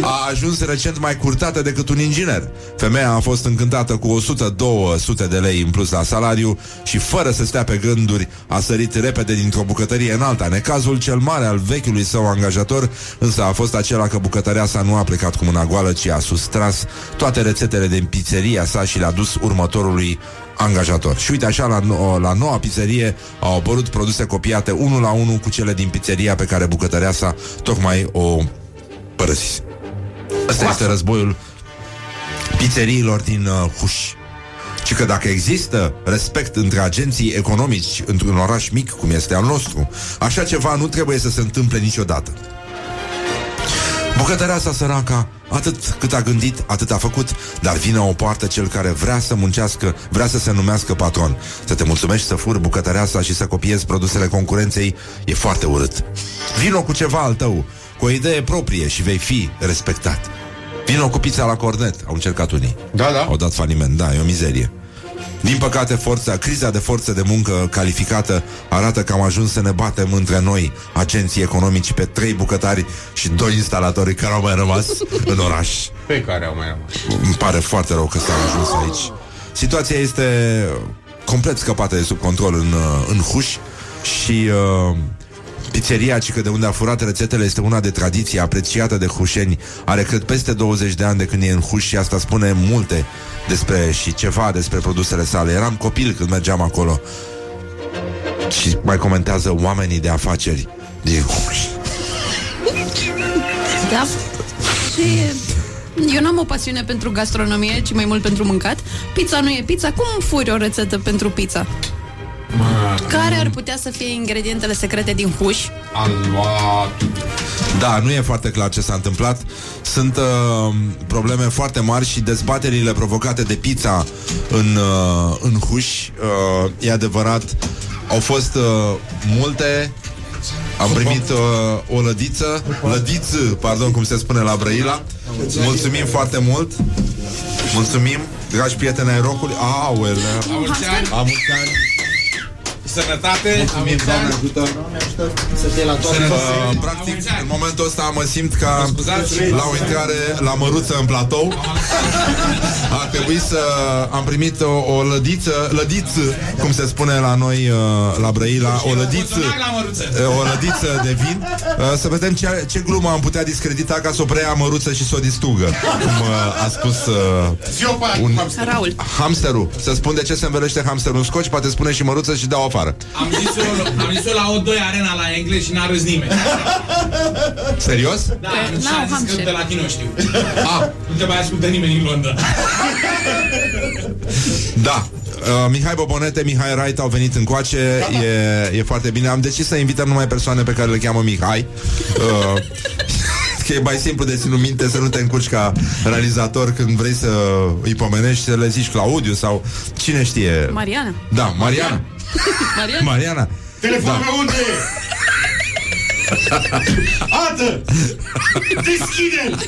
a ajuns recent mai curtată decât un inginer. Femeia a fost încântată cu o sută două sute de lei în plus la salariu și fără să stea pe gânduri a sărit repede dintr-o bucătărie în alta. Necazul cel mare al vechiului său angajator însă a fost acela că bucătăreasa nu a plecat cu mâna goală, ci a sustras toate rețetele din pizzeria sa și le-a dus următorului angajator. Și uite așa, la, la noua pizzerie au apărut produse copiate unul la unul cu cele din pizzeria pe care bucătăreasa tocmai o părăsise. Asta este războiul pizzeriilor din uh, Huș. Și că dacă există respect între agenții economici într-un oraș mic, cum este al nostru, așa ceva nu trebuie să se întâmple niciodată. Bucătăreasa săraca, atât cât a gândit, atât a făcut, dar vine o poartă cel care vrea să muncească, vrea să se numească patron. Să te mulțumești să furi bucătăreasa și să copiezi produsele concurenței e foarte urât. Vino cu ceva al tău, cu o idee proprie și vei fi respectat. Vino cu pizza la cornet, au încercat unii. Da, da. Au dat faliment, da, e o mizerie. Din păcate, forța, criza de forță de muncă calificată arată că am ajuns să ne batem între noi, agenții economici, pe trei bucătari și doi instalatori care au mai rămas în oraș. Pe care au mai rămas. Îmi pare foarte rău că s-a ajuns aici. Situația este complet scăpată de sub control în, în Huș și uh, pizzeria, cică de unde a furat rețetele, este una de tradiție apreciată de hușeni. Are, cred, peste douăzeci de ani de când e în Huș și asta spune multe despre și ceva despre produsele sale. Eram copil când mergeam acolo. Și mai comentează oamenii de afaceri din Huș. Da. Și eu n-am o pasiune pentru gastronomie, ci mai mult pentru mâncat. Pizza nu e pizza. Cum furi o rețetă pentru pizza? Care ar putea să fie ingredientele secrete din Huș? Am luat Da, nu e foarte clar ce s-a întâmplat. Sunt uh, probleme foarte mari și dezbaterile provocate de pizza în, uh, în huși, uh, e adevărat, au fost uh, multe. Am primit uh, o lădiță, lădiță, pardon, cum se spune la Brăila. Mulțumim foarte mult. Mulțumim, dragi prieteni ai rock-ului. Aolea. La mulți ani. La mulți ani. Sănătate. Mulțumim, Doamne ajută. Să fie la toate. Uh, practic, în momentul ăsta mă simt ca la o intrare la măruță în platou. Ar trebui să... Am primit o, o lădiță, lădiță, cum se spune la noi, la Brăila, o lădiță, o lădiță de vin. Uh, să vedem ce, ce glumă am putea discredita ca să o preia măruță și să o distugă. Cum uh, a spus uh, un... Raul. Hamsterul. Să spun de ce se învelește hamsterul în scoci, poate spune și măruță și dau afară. Am zis-o la O doi Arena la englez și n-a râs nimeni. Serios? Da, nu am zis că de la Chino știu. A, nu te mai ascultă nimeni în Londra. Da. Uh, Mihai Bobonete, Mihai Wright au venit încoace, e, e foarte bine. Am decis să invităm numai persoane pe care le cheamă Mihai. Uh, că e mai simplu de ținut minte, să nu te încurci ca realizator când vrei să îi pomenești, să le zici Claudiu sau cine știe. Mariana. Da, Mariana. Mariana. Mariana. Telefonul da. Unde e? Adă! Deschide-l!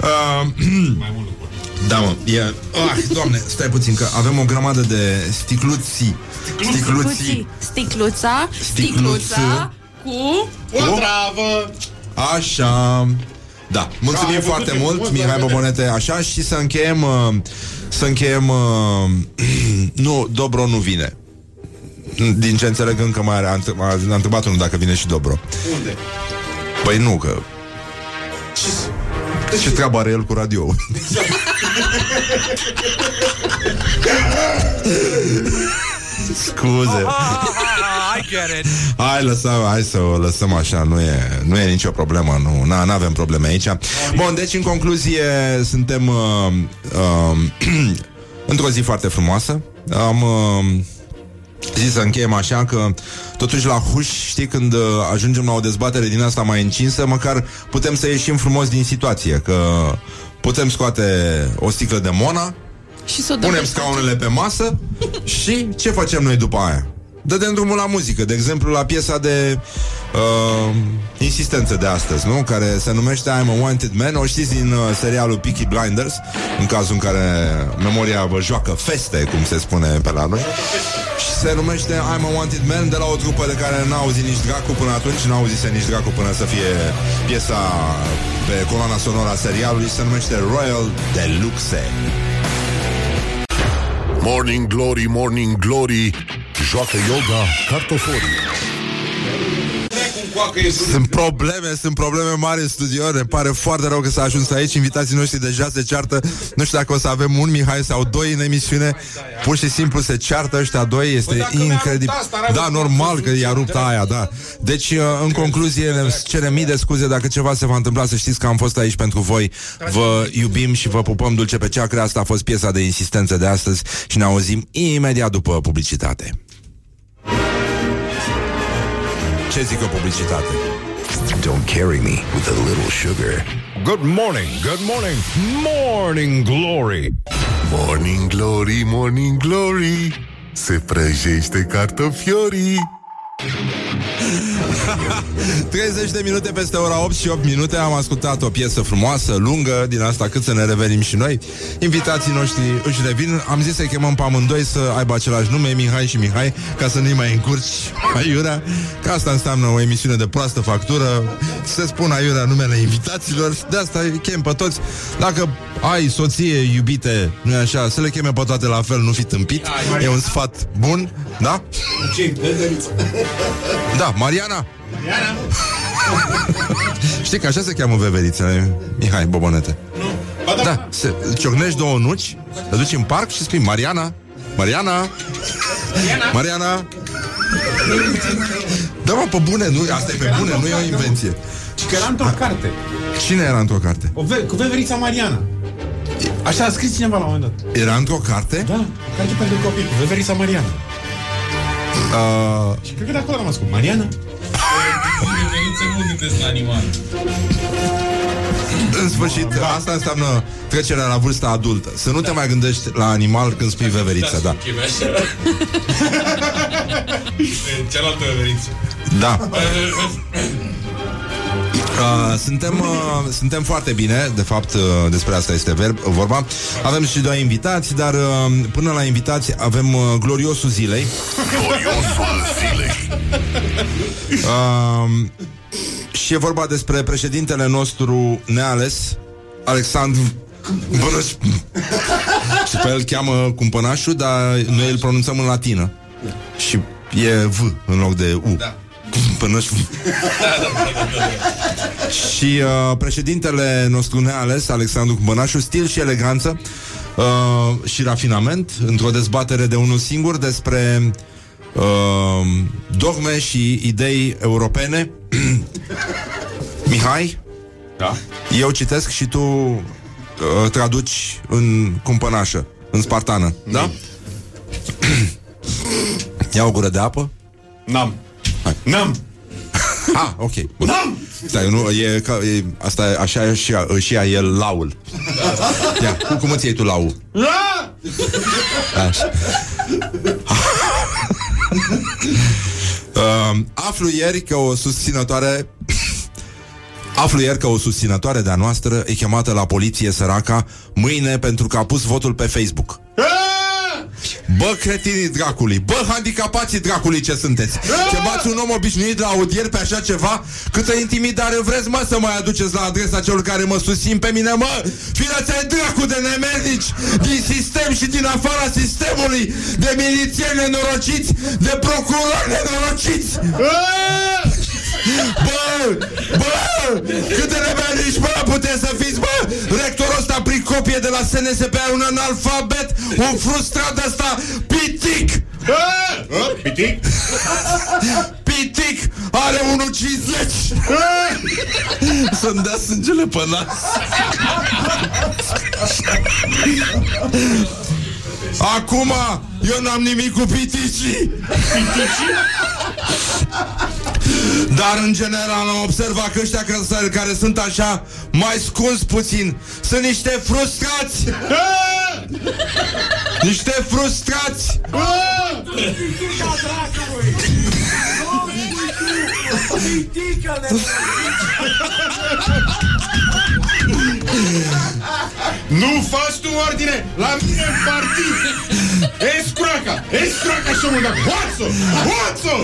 uh, da, mă, e... Ah, Doamne, stai puțin, că avem o grămadă de sticluții. Sticluții. Sticluța. Sticluța. Cu... O travă. Așa... Da, mulțumim da, foarte mult, mult Mihai Bobonete, așa, și să încheiem uh, să încheiem uh, nu, Dobro nu vine. Din ce înțeleg încă mai are, a, a întrebat unul dacă vine și Dobro. Unde? Păi nu, că ce, ce treabă are el cu radio? Scuze. Hai, lăsăm, hai să o lăsăm așa, nu e, nu e nicio problemă, nu, n-avem probleme aici. Bun, deci în concluzie suntem uh, uh, într-o zi foarte frumoasă. Am uh, zis să încheiem așa că totuși la huși, știi, când ajungem la o dezbatere din asta mai încinsă, măcar putem să ieșim frumos din situație, că putem scoate o sticlă de Mona și s-o punem scaunele pe masă și ce facem noi după aia? Dădem drumul la muzică, de exemplu la piesa de uh, insistență de astăzi, nu? Care se numește I'm a Wanted Man, o știți din uh, serialul Peaky Blinders, în cazul în care memoria vă joacă feste, cum se spune pe la noi. Și se numește I'm a Wanted Man, de la o trupă de care n-a auzit nici dracu până atunci, n-a auzise nici dracu până să fie piesa pe coloana sonoră a serialului, se numește Royal Deluxe. Morning Glory, Morning Glory, joacă yoga cartoforii. Sunt probleme, sunt probleme mari în studio. Ne pare foarte rău că s-a ajuns aici. Invitații noștri deja se ceartă. Nu știu dacă o să avem un Mihai sau doi în emisiune. Pur și simplu se ceartă ăștia doi. Este incredibil. Da, normal că i-a rupt aia, da. Deci, în concluzie, ne cerem mii de scuze. Dacă ceva se va întâmpla, să știți că am fost aici pentru voi. Vă iubim și vă pupăm dulce pe ceacre. Asta a fost piesa de insistență de astăzi și ne auzim imediat după publicitate. Ce zic eu, publicitate? Don't carry me with a little sugar. Good morning, good morning, Morning Glory. Morning Glory, Morning Glory, se prăjește cartofiorii. treizeci de minute peste ora opt și opt minute. Am ascultat o piesă frumoasă, lungă, din asta cât să ne revenim și noi. Invitații noștri își revin. Am zis să-i chemăm pe amândoi să aibă același nume, Mihai și Mihai, ca să nu-i mai încurci aiurea. Că asta înseamnă o emisiune de proastă factură. Se spun aiurea numele invitaților. De asta îi chem pe toți. Dacă ai soție, iubite, nu-i așa, să le cheme pe toate la fel, nu fi tâmpit. Ai, e un sfat bun, da? Ce da, Mariana. Mariana. Știi că așa se cheamă veverițele, Mihai Bobonete. Nu. Ba, da, da se, ciocnești două nuci, le duci în parc și spui Mariana. Mariana. Mariana. Mariana. Da, mă, pe bune, nu, asta e pe bune, nu e o invenție. Și că era într-o carte. Cine era într-o carte? O ve- cu veverița Mariana. Așa a scris cineva la un moment dat. Era într-o carte? Da, o carte pentru copii, cu veverița Mariana. Uh... Și cred că de acolo am rămas cu Mariana. În sfârșit, da. Asta înseamnă trecerea la vârsta adultă. Să nu da. te mai gândești la animal când spui veveriță, da. Cealaltă veveriță. Da. Uh, suntem, uh, suntem foarte bine. De fapt, uh, despre asta este verb, uh, vorba. Avem și doi invitați, dar uh, până la invitați avem uh, gloriosul zilei. Gloriosul zilei. uh, Și e vorba despre președintele nostru neales, Alexandru Bălăș. Și pe el îl cheamă cumpănașul, dar noi îl pronunțăm în latină și e V în loc de U. Da. Până și... și uh, președintele nostru neales, Alexandru Cumpănașu, stil și eleganță uh, și rafinament, într-o dezbatere de unul singur despre uh, dogme și idei europene. Mihai, da? Eu citesc și tu uh, traduci în cumpănașă, în spartană, da? Ia o gură de apă. N-am. N-am! Ah, ok. N-am! Stai, nu, e, e, asta e, așa e și, a, și a el laul. Ia, cum, cum îți iei tu laul? La! Așa. uh, aflu ieri că o susținătoare... Aflu ieri că o susținătoare de-a noastră e chemată la poliție, săraca, mâine pentru că a pus votul pe Facebook. Bă, cretinii dracului, bă, handicapații dracului ce sunteți. Chemați un om obișnuit la audieri pe așa ceva? Câtă intimidare vreți, mă, să mai aduceți la adresa celor care mă susțin pe mine, mă? Fineți ai dracu de nemernici din sistem și din afara sistemului, de milițieni nenorociți, de procurori nenorociți. Bă, bă, cât de nemernici, bă, puteți să fiți, bă? Rectorul ăsta prin copie de la S N S P, un analfabet, un frustrat de ăsta, pitic. Pitic? Pitic are unu cincizeci. Să-mi dea sângele pe nas. Acum eu n-am nimic cu piticii. Piticii? Dar în general am observat că ăștia care sunt așa mai scunzi puțin sunt niște frustrați. Niște frustrați. Nu faci tu ordine la mine în partid. Escroaca, escroaca și omul dacă Hoțo, Hoțo.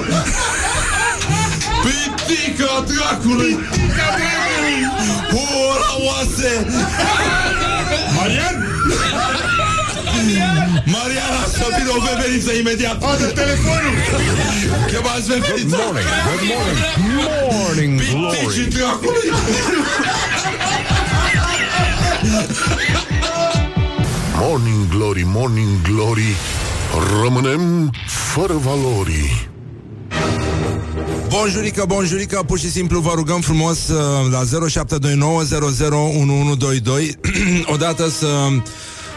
Pitica dracului, pitica dracului. Ora oase. Marian? Mariana, să vină o veveriță imediat. Adă telefonul. Chemați veverița. Good morning, good morning, morning glory. Piticii dracului. Morning glory, morning glory, rămânem fără valori. Bonjurică, bonjurică, pur și simplu vă rugăm frumos la zero șapte doi nouă zero zero unu unu doi doi odată să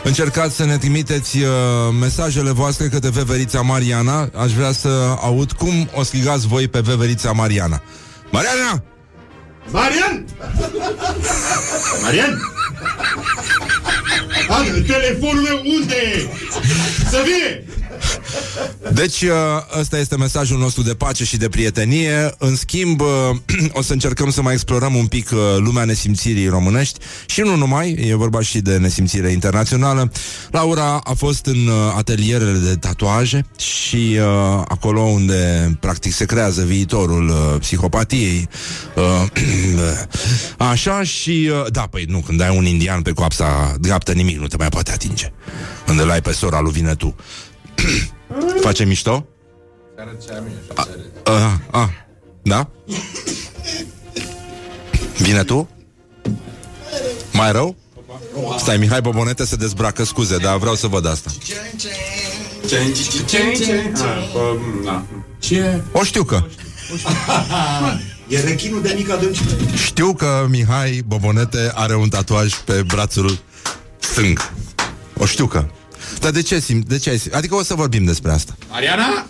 încercați să ne trimiteți mesajele voastre către veverița Mariana. Aș vrea să aud cum o scrigați voi pe veverița Mariana. Mariana! Marian! Marian! Am telefonul meu unde e? Să vie! Deci ăsta este mesajul nostru de pace și de prietenie. În schimb, o să încercăm să mai explorăm un pic lumea nesimțirii românești. Și nu numai, e vorba și de nesimțire internațională. Laura a fost în atelierele de tatuaje și uh, acolo unde practic se creează viitorul uh, psihopatiei. uh, Așa și uh, da, păi nu, când ai un indian pe coapsa dreaptă, nimic nu te mai poate atinge. Când îl ai pe sora lui, vine tu. Face mișto? A, a, a, da? Bine tu? Mai rău? Stai, Mihai Bobonete se dezbracă, scuze, dar vreau să văd asta. O știu că e rechinul de mică adâncime. Știu că Mihai Bobonete are un tatuaj pe brațul stâng. O știu că Dar de ce simți? De ce ai simț? Adică o să vorbim despre asta. Mariana?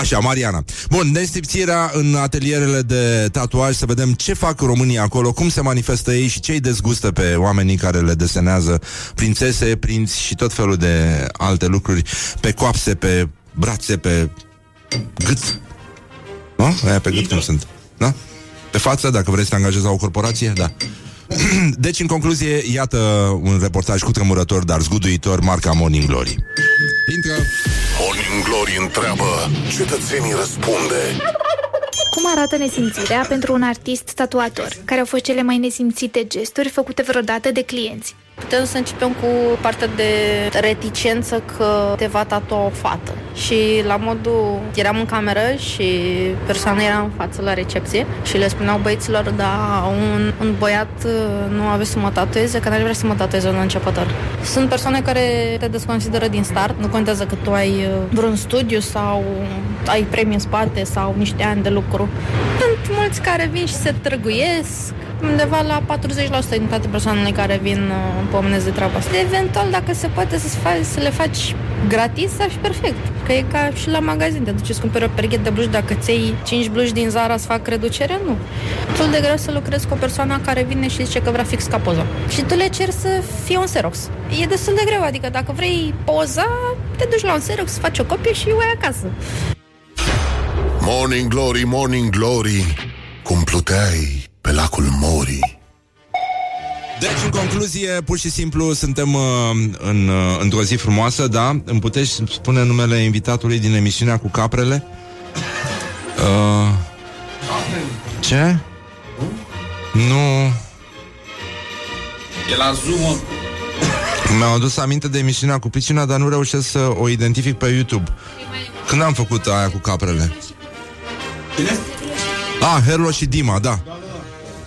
Așa, Mariana. Bun, descripțirea în atelierele de tatuaj, să vedem ce fac românii acolo, cum se manifestă ei și ce-i dezgustă pe oamenii care le desenează prințese, prinți și tot felul de alte lucruri pe coapse, pe brațe, pe gât. Nu? Aia pe gât cum sunt. Da? Pe față, dacă vrei să te angajezi la o corporație, da. Deci, în concluzie, iată un reportaj cutremurător, dar zguduitor, marca Morning Glory. Intră. Morning Glory întreabă, cetățenii răspunde. Cum arată nesimțirea pentru un artist tatuator? Care au fost cele mai nesimțite gesturi făcute vreodată de clienți? Putem să începem cu partea de reticență că te va tatua o fată. Și la modul, eram în cameră și persoana era în față la recepție și le spuneau băieților, da, un, un băiat nu avea să mă tatueze, că n-ar vrea să mă tatueze la începător. Sunt persoane care te desconsideră din start, nu contează că tu ai vreun studiu sau ai premii în spate sau niște ani de lucru. Sunt mulți care vin și se târguiesc, undeva la patruzeci la sută din toate persoanele care vin pomenesc de treaba asta. Eventual, dacă se poate să, faci, să le faci gratis, ar fi perfect. Că e ca și la magazin, te duci să cumperi o pereche de bluși, dacă ți-ai cinci bluși din Zara să fac reducere, nu. Tot de greu să lucrezi cu o persoană care vine și zice că vrea fix ca poza. Și tu le ceri să fie un xerox. E destul de greu, adică dacă vrei poza, te duci la un xerox, să faci o copie și o ai acasă. Morning Glory, Morning Glory, cum pluteai pe lacul Morii. Deci, în concluzie, pur și simplu, suntem uh, în, uh, într-o zi frumoasă, da? Îmi puteți spune numele invitatului din emisiunea cu caprele? Uh, ce? Nu. E la Zoom. Mi-am adus aminte de emisiunea cu piscina, dar nu reușesc să o identific pe YouTube. Când am făcut aia cu caprele? Ah, Herlo și Dima, da.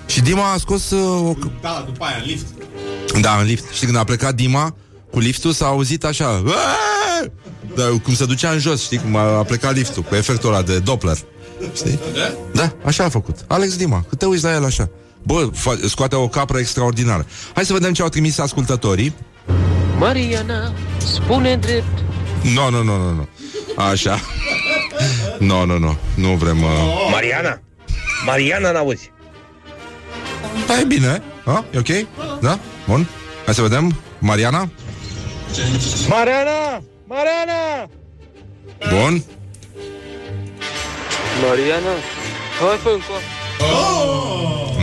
Și Dima a scos uh, o... Da, după aia, în lift. Da, în lift. Știi, când a plecat Dima cu liftul, s-a auzit așa, dar cum se ducea în jos, știi, cum a, a plecat liftul, cu efectul ăla de Doppler. Știi? Da, așa a făcut Alex Dima, că te uiți la el așa. Bă, fa- scoate o capră extraordinară. Hai să vedem ce au trimis ascultătorii. Mariana, spune drept. Nu, nu, nu, nu. Așa. Nu, nu, nu, nu vrem uh... Mariana, Mariana, n-auzi. Da, e bine, a? E ok? Da? Bun. Hai să vedem. Mariana? Mariana! Mariana! Bun. Mariana? Hai pe încă.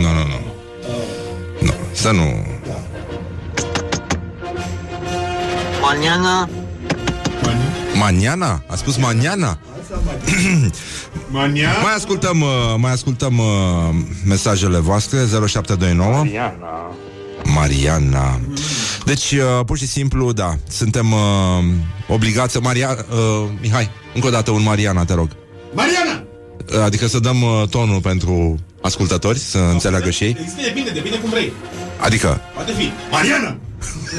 Nu, nu, nu. Nu, să nu... Maniana? Maniana? A spus Maniana? Mania? Mai ascultăm, mai ascultăm uh, mesajele voastre. Zero șapte doi nouă Mariana, Mariana. Deci, uh, pur și simplu, da, suntem uh, obligați să... Maria... Uh, Mihai, încă o dată un Mariana, te rog. Mariana! Adică să dăm uh, tonul pentru ascultători, să no, înțeleagă și ei. Există, e bine, de bine cum vrei. Adică poate fi Mariana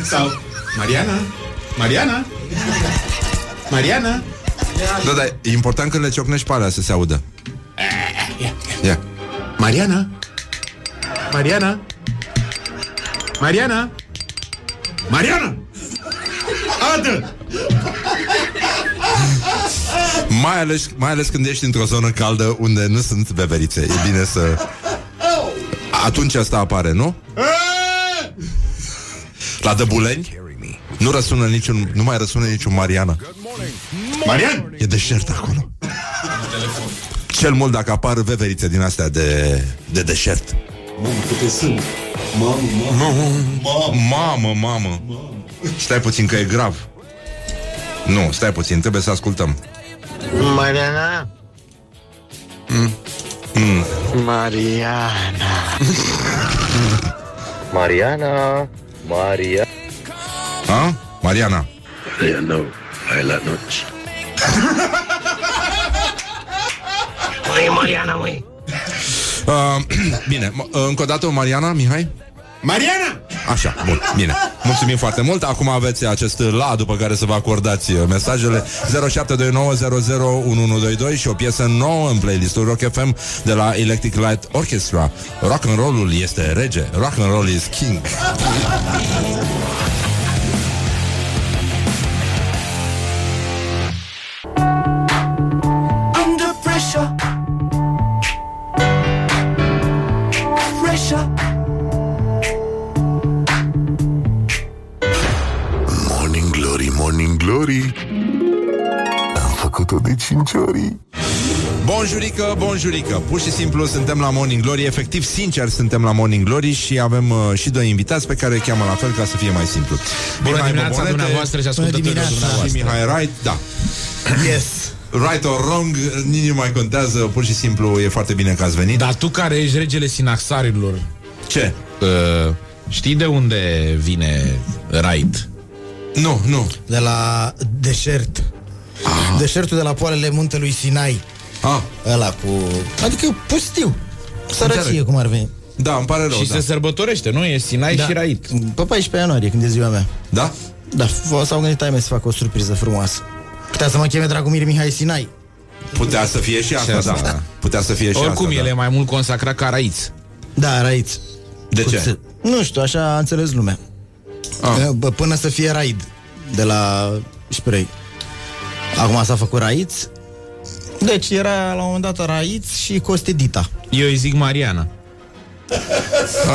sau Mariana, Mariana, Mariana. Da, da, e important când le ciocnești pe alea să se audă. Ia, ia. Mariana, Mariana, Mariana, Mariana, adă! Mai ales, mai ales când ești într-o zonă caldă unde nu sunt beverițe. E bine să... Atunci asta apare, nu? La Dăbuleni nu răsună niciun, nu mai răsună niciun Mariana. Marian! E deșert acolo. Cel mult dacă apar veverițe din astea de, de deșert. Mamă, mamă, mamă. Stai puțin că e grav. Nu, stai puțin, trebuie să ascultăm. Mariana. Mm. Mm. Mariana. Mariana. Mariana. Ha? Mariana. Yeah, no. Hai la noci. Măi, Mariana, măi. Uh, bine, încă o dată Mariana, Mihai? Mariana! Așa, bun, bine. Mulțumim foarte mult. Acum aveți acest la după care să vă acordați mesajele. Zero șapte doi nouă zero zero unu unu doi doi și o piesă nouă în playlistul Rock F M de la Electric Light Orchestra. Rock and roll-ul este rege. Rock and roll is king. Ori am făcut-o de cinci ori. Bonjurică, bonjurică. Pur și simplu suntem la Morning Glory. Efectiv, sincer, suntem la Morning Glory. Și avem uh, și doi invitați pe care îi cheamă la fel, ca să fie mai simplu. Bună dimineața dumneavoastră și ascultătorilor dumneavoastră. Mihai Right, da. Yes. Right or wrong, nici nu mai contează. Pur și simplu, e foarte bine că ați venit. Dar tu care ești regele sinaxarilor, ce? Uh, știi de unde vine Right? Nu, nu. De la deșert. Ah. Deșertul de la poalele muntelui Sinai. Ah. Ăla cu... Adică pustiu. Sărăcie, cum ar veni. Da, îmi pare rău. Și da, se sărbătorește, nu? E Sinai, da, și Rait. Pe paisprezece ianuarie, când e ziua mea. Da? Da, s-au gândit ai mei să fac o surpriză frumoasă. Putea să mă cheme Dragomir Mihai Sinai. Putea să fie și asta, da, da. Putea să fie și oricum asta. Oricum, el e, da, mai mult consacrat ca Raiț. Da, Raiț. De cu ce? Ț- nu știu, așa a înțeles lumea. Ah. Până să fie Raid de la Spray. Acum s-a făcut Raiț. Deci era la un moment dat Raiț și Costedita. Eu îi zic Mariana.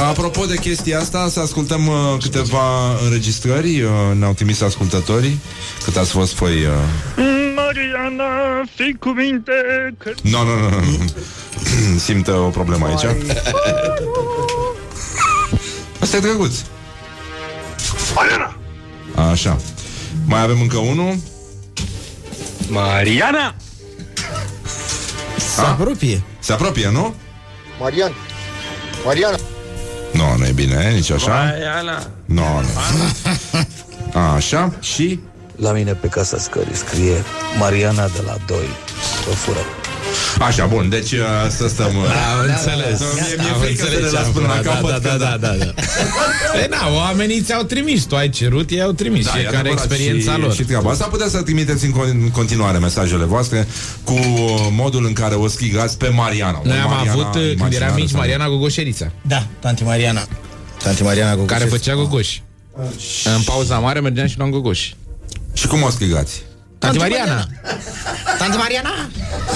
Apropo de chestia asta, să ascultăm uh, câteva înregistrări. Uh, ne-au trimis ascultătorii. Cât ați fost voi... Uh... Mariana, fii cu minte că... Nu, nu, nu. Simt o problemă aici. Asta e drăguț. Mariana! Așa. Mai avem încă unul. Mariana! Se apropie. Se apropie, nu? Marian. Mariana. Nu, no, nu e bine, nici așa. Mariana. Nu, no, nu. Așa, și? La mine pe casa scării scrie Mariana de la doi. O fură. Așa, bun, deci să stăm... Da, înțeles. Mi-e frică să le las până la capăt. Da, da, da. Păi na, oamenii ți-au trimis, tu ai cerut, ei au trimis. Fiecare experiența lor. Și treaba asta puteți să trimiteți în continuare mesajele voastre cu modul în care o schigați pe Mariana. Noi am avut, când eram mici, Mariana Gogoșerița. Da, tanti Mariana. Tanti Mariana Gogoșerița. Care făcea gogoși. În pauza mare mergeam și luam gogoși. Și cum o schigați? Tanti Mariana! Tanti Mariana!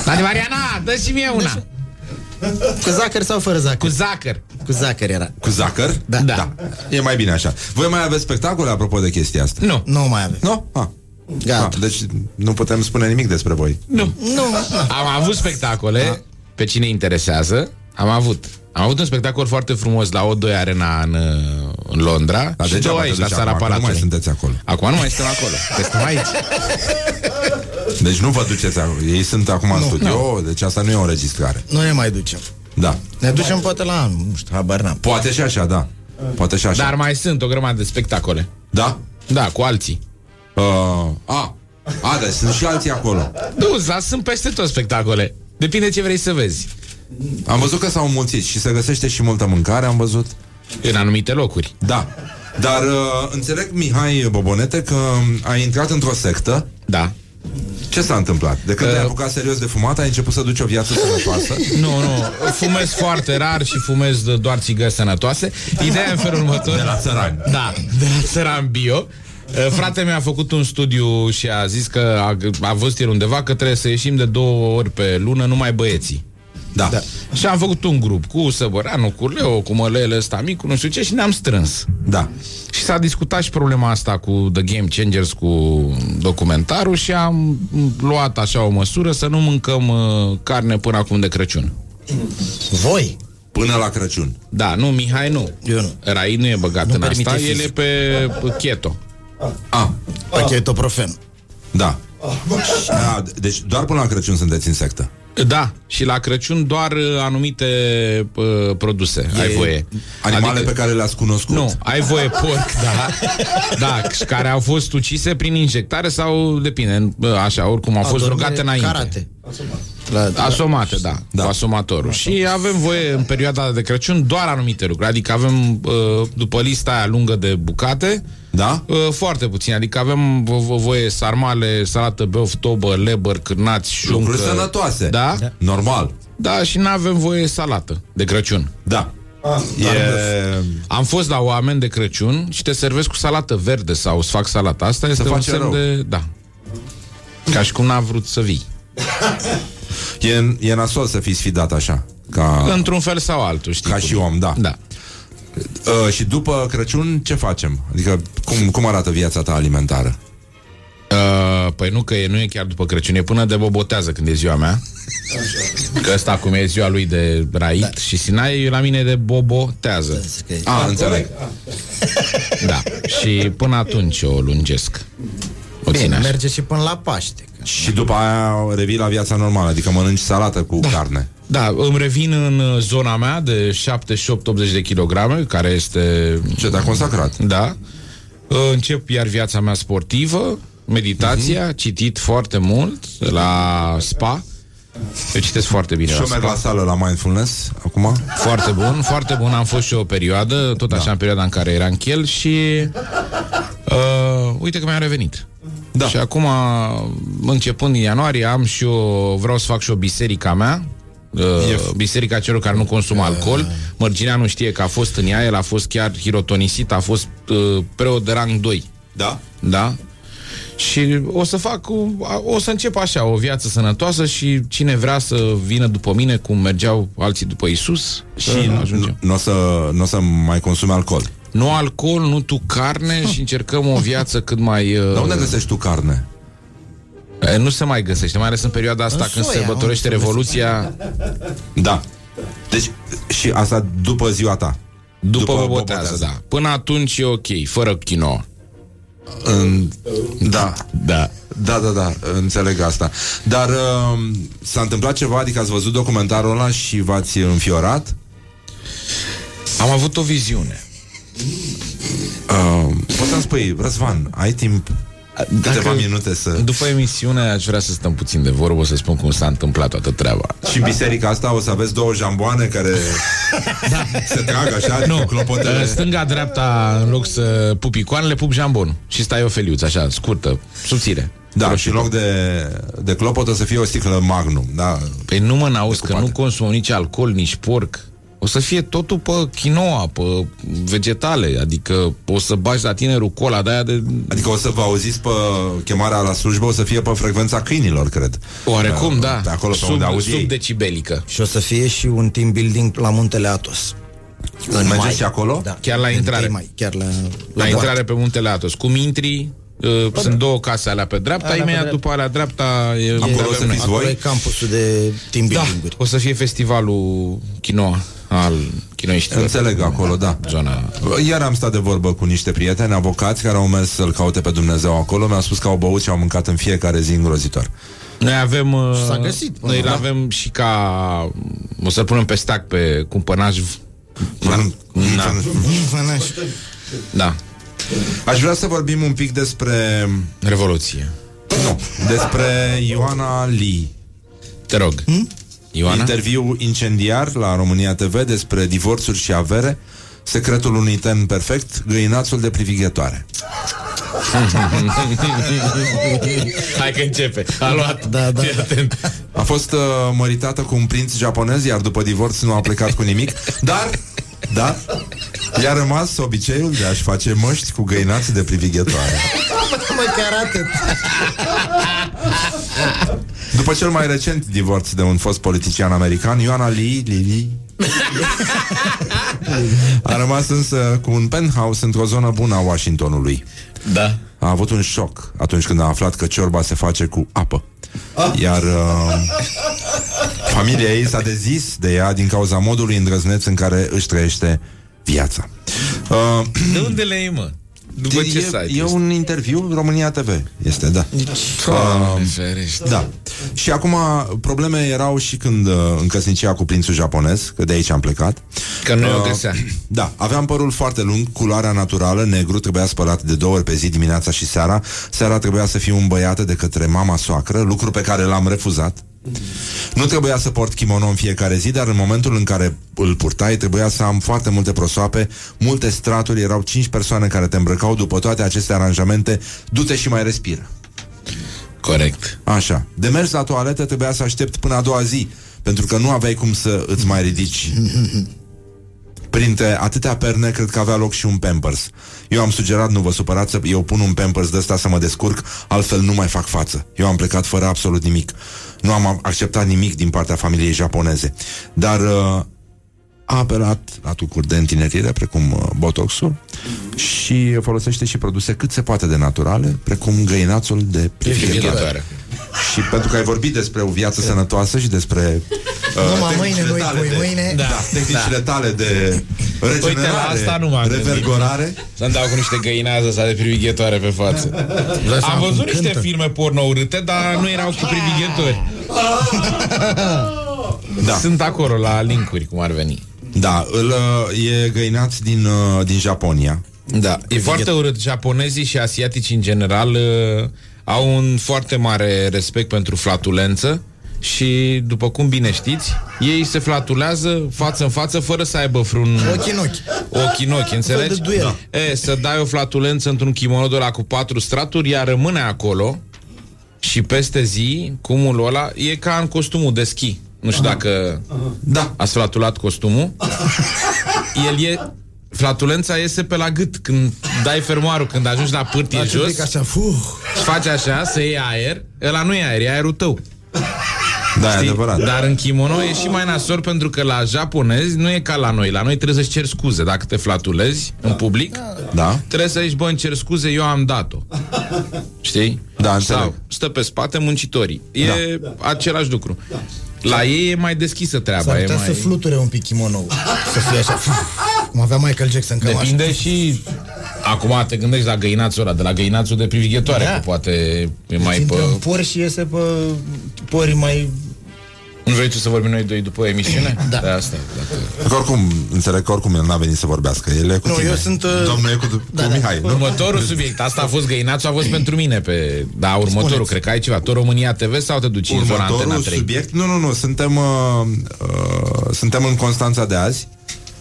Tanti Mariana! Dă și mie una! Cu zacăr sau fără zacăr? Cu zacăr! Cu zacăr era. Cu zacăr? Da. Da. Da. E mai bine așa. Voi mai aveți spectacole apropo de chestia asta? Nu. Nu mai avem. Nu? Ah. Gata. Ah, deci nu putem spune nimic despre voi. Nu. Nu. Am avut spectacole, da, pe cine interesează, am avut. Am avut un spectacol foarte frumos la O doi Arena în, în Londra. Da, și două aici, la Sala Palatului. Nu mai sunteți acolo. Acum nu mai suntem acolo, că suntem aici. Deci nu vă duceți acolo. Ei sunt acum nu, în studio, nu, deci asta nu e o înregistrare. Nu ne mai ducem. Da. Ne ducem poate la anul, nu știu, habar n-am. Poate și așa, da. Poate și așa. Dar mai sunt o grămadă de spectacole. Da? Da, cu alții. Uh, a, a, deci sunt și alții acolo. Nu, da, sunt peste tot spectacole. Depinde ce vrei să vezi. Am văzut că s-au mulțit și se găsește și multă mâncare, am văzut. În anumite locuri. Da. Dar uh, înțeleg, Mihai Bobonete, că ai intrat într-o sectă. Da. Ce s-a întâmplat? De când uh, te-ai apucat serios de fumat, ai început să duci o viață sănătoasă? Nu, nu. Fumez foarte rar și fumez doar țigări sănătoase. Ideea în felul următor. De la țăran. Da, de la țăran bio. Fratele mi-a făcut un studiu și a zis că a, a văzut el undeva că trebuie să ieșim de două ori pe lună numai băieții. Da. Da. Și am făcut un grup cu Săbăranu, cu Leo, cu Mălele ăsta mic, cu nu știu ce, și ne-am strâns. Da. Și s-a discutat și problema asta cu The Game Changers, cu documentarul, și am luat așa o măsură să nu mâncăm uh, carne până acum de Crăciun. Voi? Până la Crăciun. Da, nu, Mihai nu. Eu nu. Rai nu e băgat nu în asta, fizic. El e pe keto. Ah, pe ketoprofen. Da. Ah, deci doar până la Crăciun sunteți în sectă. Da, și la Crăciun doar anumite uh, produse e... ai voie. Animale adică... pe care le-ați cunoscut. Nu, ai voie porc, da. Da, și care au fost ucise prin injectare sau, depinde, așa, oricum au a fost rogate înainte. Carate. Asomate. Asomate, da, da, cu asomatorul. Asomate. Și avem voie în perioada de Crăciun doar anumite lucruri. Adică avem, uh, după lista aia lungă de bucate, da? Uh, foarte puțin. Adică avem voie sarmale, salată beof, tobă, lebăr, cârnați, șuncă. Lucruri sănătoase. Da? Da. Normal. Da, și n-avem voie salată de Crăciun. Da. Ah, e... Am fost la oameni de Crăciun și te servesc cu salată verde sau îți fac salata. Asta este un semn rău de... Da. Ca și cum n-a vrut să vii. E, e nasol să fii sfidat așa ca... Într-un fel sau altul, știi. Ca cum? Și om, da, da. Uh, și după Crăciun ce facem? Adică cum, cum arată viața ta alimentară? Uh, păi nu, că e, nu e chiar după Crăciun, e până de bobotează când e ziua mea. Că ăsta acum e ziua lui de Rait, da. Și Sinai la mine de bobotează. Da, a, înțeleg. Da, și până atunci o lungesc. O bine, merge și până la Paște. Și după aia revii la viața normală, adică mănânci salată cu da. carne. Da, îmi revin în zona mea de șaptezeci și opt optzeci de kilograme, care este... Ce te-a consacrat. Da. Încep iar viața mea sportivă, meditația, uh-huh. citit foarte mult la spa. Eu citesc foarte bine. Și eu merg la sală, la mindfulness, acum. Foarte bun, foarte bun. Am fost și o perioadă, tot așa, da. în perioada în care era în chel și... Uh, uite că mi-am revenit. Da. Și acum, începând din ianuarie, am și eu, vreau să fac și o biserica mea. Uh, biserica celor care nu consumă alcool. Mărginea nu știe că a fost în ea, el a fost chiar hirotonisit, a fost uh, preot de rang doi. Da? Da. Și o să fac, o să încep așa, o viață sănătoasă și cine vrea să vină după mine, cum mergeau alții după Iisus, și nu o să, n-o să mai consume alcool. Nu alcool, nu tu carne și încercăm o viață cât mai... Uh... Dar unde găsești tu carne? E, nu se mai găsește, mai ales în perioada asta în când soia, sărbătorește Revoluția. Da. Deci, și asta după ziua ta. După, după bobotează, da. Până atunci e ok, fără chino. În... Da. Da. Da, da, da, înțeleg asta. Dar uh, s-a întâmplat ceva? Adică ați văzut documentarul ăla și v-ați înfiorat? Am avut o viziune. Uh, poți să-mi spui, Răzvan, ai timp câteva minute să... După emisiune aș vrea să stăm puțin de vorbă, o să spun cum s-a întâmplat toată treaba. Și biserica asta o să aveți două jamboane care da. se trag așa, nu, clopotele. Stânga-dreapta, în loc să pup icoanele, pup jambonul. Și stai o feliuță, așa, scurtă, subțire. Da, roșită. Și în loc de, de clopotă să fie o sticlă Magnum, da. Păi nu mă n-auzi că nu consum nici alcool, nici porc. O să fie totul pe quinoa, pe vegetale, adică o să bagi la tine rucola de aia de... Adică o să vă auziți pe chemarea la slujbă, o să fie pe frecvența câinilor, cred. Oarecum, uh, da. De acolo sub, pe unde auzi sub decibelică. Și o să fie și un team building la Muntele Athos. În Mergeți mai. și acolo? Da. Chiar la intrare. Mai, chiar la, la, la intrare pe Muntele Athos. Cum intri... Uh, sunt da. două case, alea pe dreapta, alea imediat pe dreapta. După alea dreapta e, acolo, să fiți acolo voi? E campusul de team building-uri. Da, o să fie festivalul Chinoa al chinoiștilor. Înțeleg acolo, da. Zona... Iar am stat de vorbă cu niște prieteni, avocați, care au mers să-L caute pe Dumnezeu acolo. Mi-au spus că au băut și au mâncat în fiecare zi îngrozitor. Noi avem uh, s-a găsit, noi da. avem și ca o să-l punem pe stac pe cumpănaș. Da. Aș vrea să vorbim un pic despre... Revoluție. Nu, despre Ioana Li. Te rog. Hmm? Ioana? Interviu incendiar la România T V despre divorțuri și avere, secretul unui ten perfect, găinațul de privighetoare. Hai că începe. A luat. Da, da, da. A fost uh, măritată cu un prinț japonez, iar după divorț nu a plecat cu nimic, dar... Da? I-a rămas obiceiul de a-și face măști cu găinați de privighetoare. După cel mai recent divorț de un fost politician american, Ioana Li, Li, Li a rămas însă cu un penthouse într-o zonă bună a Washingtonului. Da. A avut un șoc atunci când a aflat că ciorba se face cu apă. Iar uh, familia ei s-a dezis de ea din cauza modului îndrăzneț în care își trăiește viața. uh, De unde le iei, mă? După ce site e un interviu, România T V este, da. Uh, da. Și acum probleme erau și când uh, în căsnicia cu prințul japonez, că de aici am plecat. Că nu uh, o găsea. Da, aveam părul foarte lung, culoarea naturală, negru, trebuia spălat de două ori pe zi, dimineața și seara. Seara trebuia să fiu îmbăiată de către mama soacră, lucru pe care l-am refuzat. Nu trebuia să port kimono în fiecare zi, dar în momentul în care îl purtai trebuia să am foarte multe prosoape, multe straturi, erau cinci persoane care te îmbrăcau. După toate aceste aranjamente, du-te și mai respiră. Corect. Așa, de mers la toaletă trebuia să aștept până a doua zi, pentru că nu aveai cum să îți mai ridici. Printre atâtea perne, cred că avea loc și un Pampers. Eu am sugerat, nu vă supărați, să eu pun un Pampers de ăsta să mă descurc, altfel nu mai fac față. Eu am plecat fără absolut nimic. Nu am acceptat nimic din partea familiei japoneze. Dar uh, a apelat la tucuri de întinerire, precum botoxul, mm-hmm. și folosește și produse cât se poate de naturale, precum găinațul de prefiguratoare. Și pentru că ai vorbit despre o viață sănătoasă și despre uh, tehnicile tale, de, mâine. Da, da, tehnicile da. tale de regenerare, revergorare. Să-mi dau cu niște găinaze sau de privighetoare pe față. Da. Am văzut niște cântă. filme porno urâte, dar nu erau cu privighetori. Da. Sunt acolo la linkuri, cum ar veni. Da, îl, e găinaț din, din Japonia. Da, e foarte urât. Japonezii și asiaticii în general au un foarte mare respect pentru flatulență și, după cum bine știți, ei se flatulează față în față fără să aibă vreun... Ochi în ochi. Ochi în ochi, înțelegi? Da. E, să dai o flatulență într-un kimono de la cu patru straturi, ea rămâne acolo și peste zi, cumul ăla, e ca în costumul de schi. Nu știu Aha. dacă da. ați flatulat costumul. El e... Flatulența iese pe la gât când dai fermoarul, când ajungi la pârtie da, jos. Așa, faci așa, să iei aer. Ăla nu e aer, e aerul tău. Da, știi? E adevărat. Dar în kimono e și mai nasor, pentru că la japonezi nu e ca la noi. La noi trebuie să-ți ceri scuze dacă te flatulezi da. în public. Da. Trebuie să zici, bă, îmi cer scuze, eu am dat-o. Știi? Da, sau stă pe spate muncitorii. E da. același lucru. Da. La ei e mai deschisă treaba. S-ar putea e mai... să fluture un pic kimonou. Să fie așa. Cum avea Michael Jackson. Depinde așa. Și... Acum te gândești la găinațul ăla, de la găinațul de privighetoare, da. că poate e mai pe... por și iese pe pori mai... Nu vrei tu să vorbim noi doi după emisiune? Da. De asta. Dacă... Oricum, înțeleg că oricum el n-a venit să vorbească. El e cu nu, tine. Eu sunt... Uh... Doamne, e cu, da, cu da, Mihai. Da. Următorul subiect. Asta a fost găinațul, a fost pentru mine. Pe... Da, următorul. Spuneți. Cred că ai ceva. Tot România T V sau te duci următorul în Antena trei? Subiect? Nu, nu, nu. Suntem, uh, uh, suntem în Constanța de azi.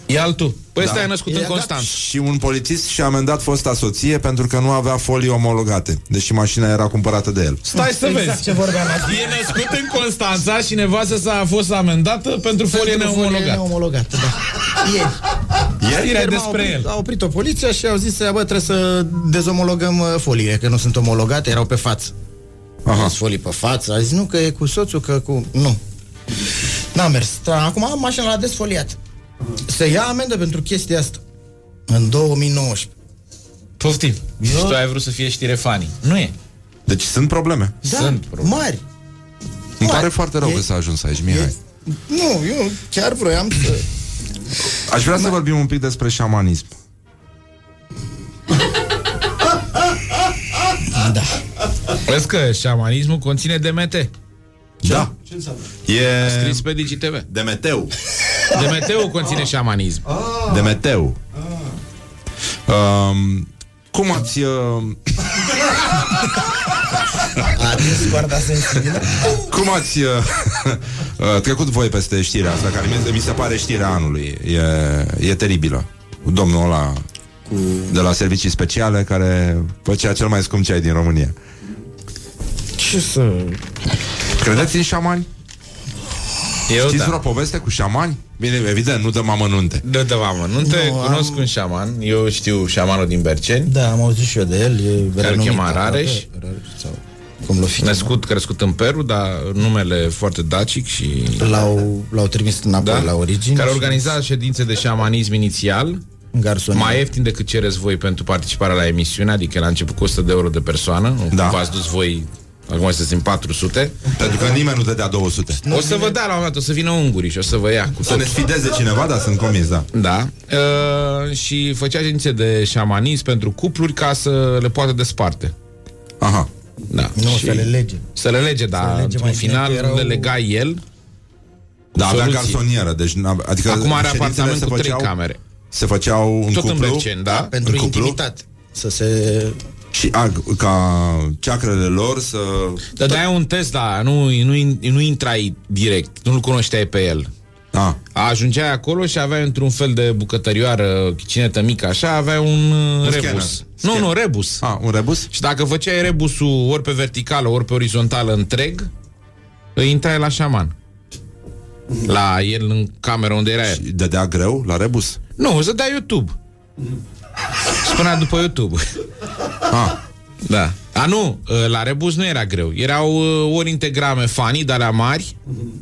E altul. Păi ăsta da. e născut e în Constanța. Și un polițist și-a amendat fosta soție pentru că nu avea folii omologate, deși mașina era cumpărată de el. Stai să exact vezi ce vorbeam. E născut în Constanța și nevastă sa a fost amendată pentru folie neomologată. neomologată da. Ieri. Ieri despre oprit, el. A oprit-o poliția și au zis, bă, trebuie să dezomologăm folie, că nu sunt omologate, erau pe față. Aha. Folii pe față. A zis, nu, că e cu soțul, că cu... Nu. N-a mers. Acum mașina l-a desfoliat. Se ia amendă pentru chestia asta. În două mii nouăsprezece. Poftim. Eu... Și tu ai vrut să fie știre funny. Nu e. Deci sunt probleme. Da, sunt probleme. Mari. Îmi pare foarte rău e... că s-a ajuns aici, Mihai. E... Nu, eu chiar vroiam să... Aș vrea Mari. să vorbim un pic despre șamanism. Da. Vezi că șamanismul conține D M T. Ce? Da. Ce înseamnă? E... Scris pe DigiTV. D M T-ul. D M T-ul conține ah. șamanism. Ah. D M T-ul. Ah. Um, cum ați... Uh... cum ați uh, uh, trecut voi peste știrea asta, care mi se pare știrea anului. E, e teribilă. Domnul ăla cu... de la servicii speciale care făcea cel mai scump ceai din România. Ce să... Credeți în șamani? Eu, Știți da. vreo poveste cu șamani? Bine, evident, nu dăm amănunte. Nu dăm amănunte, nu, cunosc am... un șaman. Eu știu șamanul din Berceni. Da, am auzit și eu de el. Care chema Rareș, sau cum l-o fi născut, chema. Crescut în Peru, dar numele foarte dacic și... L-au, l-au trimis înapoi da? la origine. Care organiza și... ședințe de șamanism inițial, Garsonia. Mai ieftin decât cereți voi pentru participarea la emisiune, adică la început cu o sută de euro de persoană, da. v-ați dus voi... Acum suntem patru sute. Pentru că nimeni nu dădea două sute. O să vă dea la un moment dat, o să vină ungurii și o să vă ia cu să ne sfideze cineva, dar sunt convins, da. Da. Uh, și făcea ședințe de șamanism pentru cupluri ca să le poată desparte. Aha. Da. Nu, și să le lege. Să le lege, dar lege în final erau... le lega el. Da, avea garsonieră, deci adică acum are apartament cu trei camere. Se făceau un cuplu, în Berceni, da? Da, pentru intimitate. Să se și a, ca ceacrele lor să... Dar dai un test, da, nu, nu, nu intrai direct, nu-l cunoșteai pe el. A. Ajungeai acolo și aveai într-un fel de bucătărioară, chinetă mică, așa, aveai un, un rebus. Scanner. Nu, nu, rebus. A, un rebus? Și dacă făceai rebusul ori pe verticală, ori pe orizontală întreg, îi intrai la șaman. La el în cameră unde era el. Și dădea greu la rebus? Nu, îți dădea YouTube. Spunea după YouTube. Ah. Da. Dar nu, la rebus nu era greu. Erau ori integrame fanii, dar la mari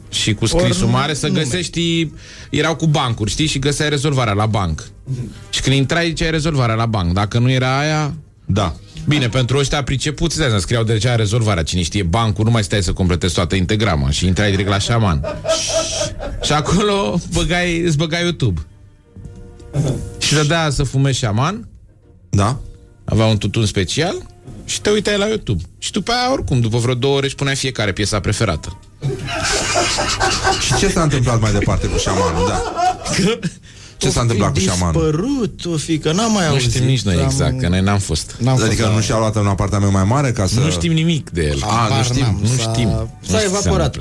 și cu scrisul mare să găsești... Erau cu bancuri, știi? Și găseai rezolvarea la banc. Și când intrai, ziceai rezolvarea la banc. Dacă nu era aia, da. Bine, pentru ăștia pricepuți, de-aia scriau de aceea rezolvarea. Cine știe bancul, nu mai stai să completezi toată integrama și intrai direct la șaman. Și acolo băgai, îți băgai YouTube. Și dădea să fumezi șaman. Da. Avea un tutun special și te uitai la YouTube. Și după aia, oricum, după vreo două ore își puneai fiecare piesa preferată. Și ce s-a întâmplat mai departe cu șamanul, da? Că... Ce s-a întâmplat cu șamanul? O fi dispărut, o fi, că n-am mai auzit. Nu știm nici noi exact, că noi n-am fost. Adică nu și-a luat un apartament mai mare ca să... Nu știm nimic de el. A, nu știm, nu știm. S-a evaporat.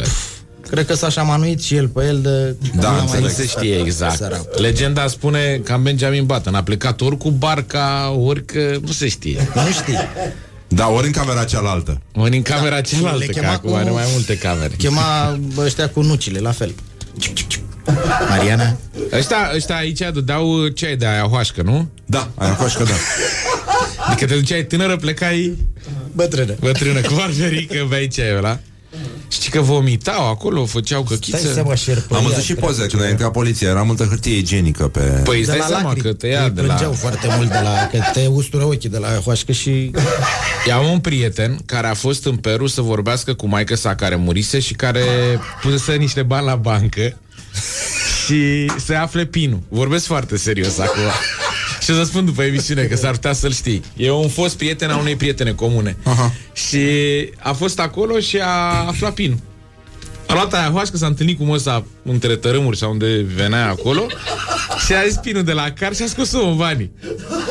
Cred că s-a șamanuit și el pe el de... Da, nu se știe exact. Legenda spune că Benjamin Button a plecat ori cu barca, ori că... Nu se știe. Nu știe. Da, ori în camera cealaltă. Ori în camera cealaltă, că acum are mai multe camere. Chema ăștia cu nucile, la fel. Mariana? Ăștia, ăștia aici dădeau ceai de aia hoașcă, nu? Da, aia hoașcă, da. Adică te duceai tânără, plecai... Bătrână. Bătrână, cu barberică, beai ceaiul ăla. Știi că vomitau acolo, făceau căchiță. Am văzut și poze când a intrat poliția, era multă hârtie igienică pe... Păi stai seama că te ia de la... plângeau foarte mult de la... Că te ustură ochii de la hoașcă și... I-am un prieten care a fost în Peru să vorbească cu maică sa care murise și care pusese niște bani la bancă și se afle pinul. Vorbesc foarte serios acum. Și o să spun după emisiune, că s-ar putea să-l știi. E un fost prieten a unei prietene comune. Aha. Și a fost acolo și a aflat pinul. A luat aia hoașcă, s-a întâlnit cu măsa între tărâmuri sau unde venea acolo și a zis pinul de la car și a scos-o în banii.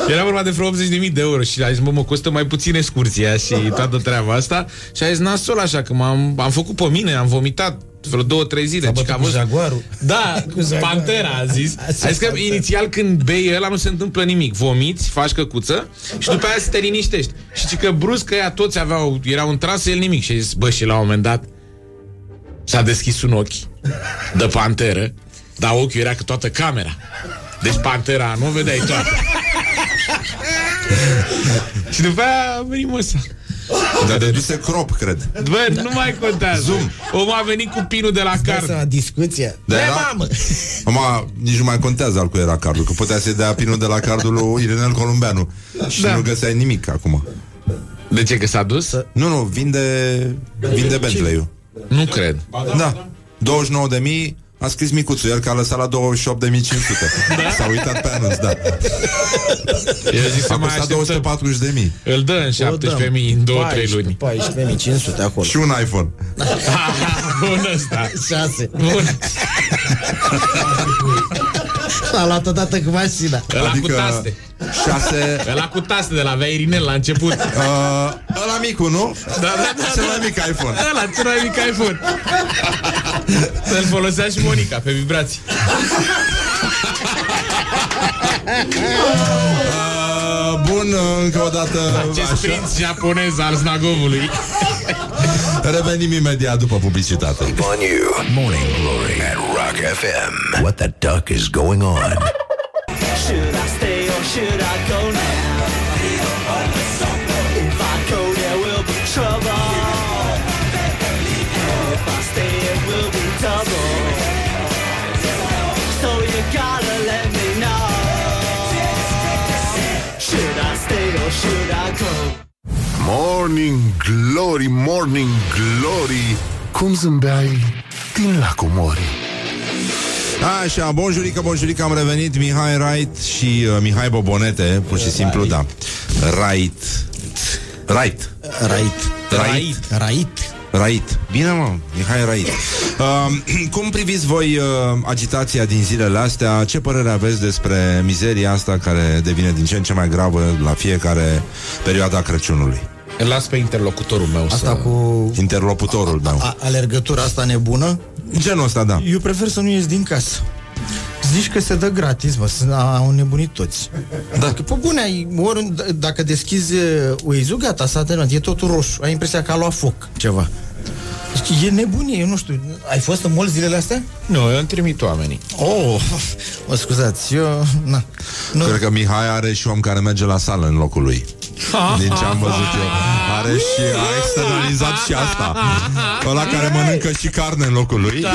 Era vorba de vreo optzeci de mii de euro și a zis, mă, mă costă mai puțin excursia și toată treaba asta. Și a zis, nasol așa, că m-am am făcut pe mine, am vomitat vreo două, trei zile. S-a cu jaguarul. Da, cu pantera, a zis. A zis că inițial când bei ăla nu se întâmplă nimic. Vomiți, faci căcuță și după aia să te liniștești. Și zice că brusc ea toți aveau, erau în trasă, el nimic. Și a zis, bă, și la un moment dat s-a deschis un ochi de panteră, dar ochiul era că toată camera. Deci pantera nu vedeai toată. Și după aia a venit măsa. Dar deduse crop, cred. Bă, nu mai contează. Zoom. Omul a venit cu pinul de la car. Asta discuție. Da, mamă. Mama, nici nu mai contează al cui era cardul, că putea să-i dea pinul de la cardul lui Irinel Columbeanu. Și da, nu găseai nimic acum. De ce, că s-a dus? Nu, nu, vinde vinde Bentley-ul. Nu cred. Da. douăzeci și nouă de mii a scris micuțul, el că a lăsat la douăzeci și opt de mii cinci sute. Da? S-a uitat pe anunț, da. El a zis să mai așteptăm. două sute patruzeci de mii. Îl dă în șaptesprezece mii, în două trei luni. paisprezece mii cinci sute acolo. Și un iPhone. Bun ăsta. șase. Bun. L-a luat odată cu mașina. Ăla cu taste. șase. Ăla cu taste de la avea Irinel la început. Ăla micul, nu? Da, da, da. Cel mai mic iPhone. Ăla, cel mai mic iPhone. Să-l folosea și Monica pe vibrații. Bun, încă o dată. Acest prinț japonez al Znagovului. Revenim imediat după publicitate. Morning Glory at Rock F M. What the duck is going on? Should I stay or should I go now? If I go there will be trouble. If I stay it will be double. So you gotta let me know. Should I stay or should I go? Morning Glory, Morning Glory, cum zâmbeai din lacul Morii. Așa, bonjurică, bonjurică, am revenit. Mihai Wright și uh, Mihai Bobonete. Pur și simplu, da. Wright Wright Wright Wright Wright Wright. Bine, mă, Mihai Wright. uh, Cum priviți voi uh, agitația din zilele astea? Ce părere aveți despre mizeria asta care devine din ce în ce mai gravă la fiecare perioada Crăciunului? Îl las pe interlocutorul meu asta să... cu... Interlocutorul meu. A, a, alergătura asta nebună? Genul ăsta, da. Eu prefer să nu ies din casă. Zici că se dă gratis, mă, au nebunit toți. Da. Că, pe bune, ai, ori, dacă deschizi Waze-ul, gata, s-a terminat, e totul roșu. Ai impresia că a luat foc ceva. E nebunie, eu nu știu. Ai fost în mall zilele astea? Nu, eu îmi trimit oamenii. Oh, mă scuzați, eu... Na. Nu. Cred că Mihai are și om care merge la sală în locul lui. din ce am văzut eu. Are și a externalizat și asta. Ăla care mănâncă și carne în locul lui.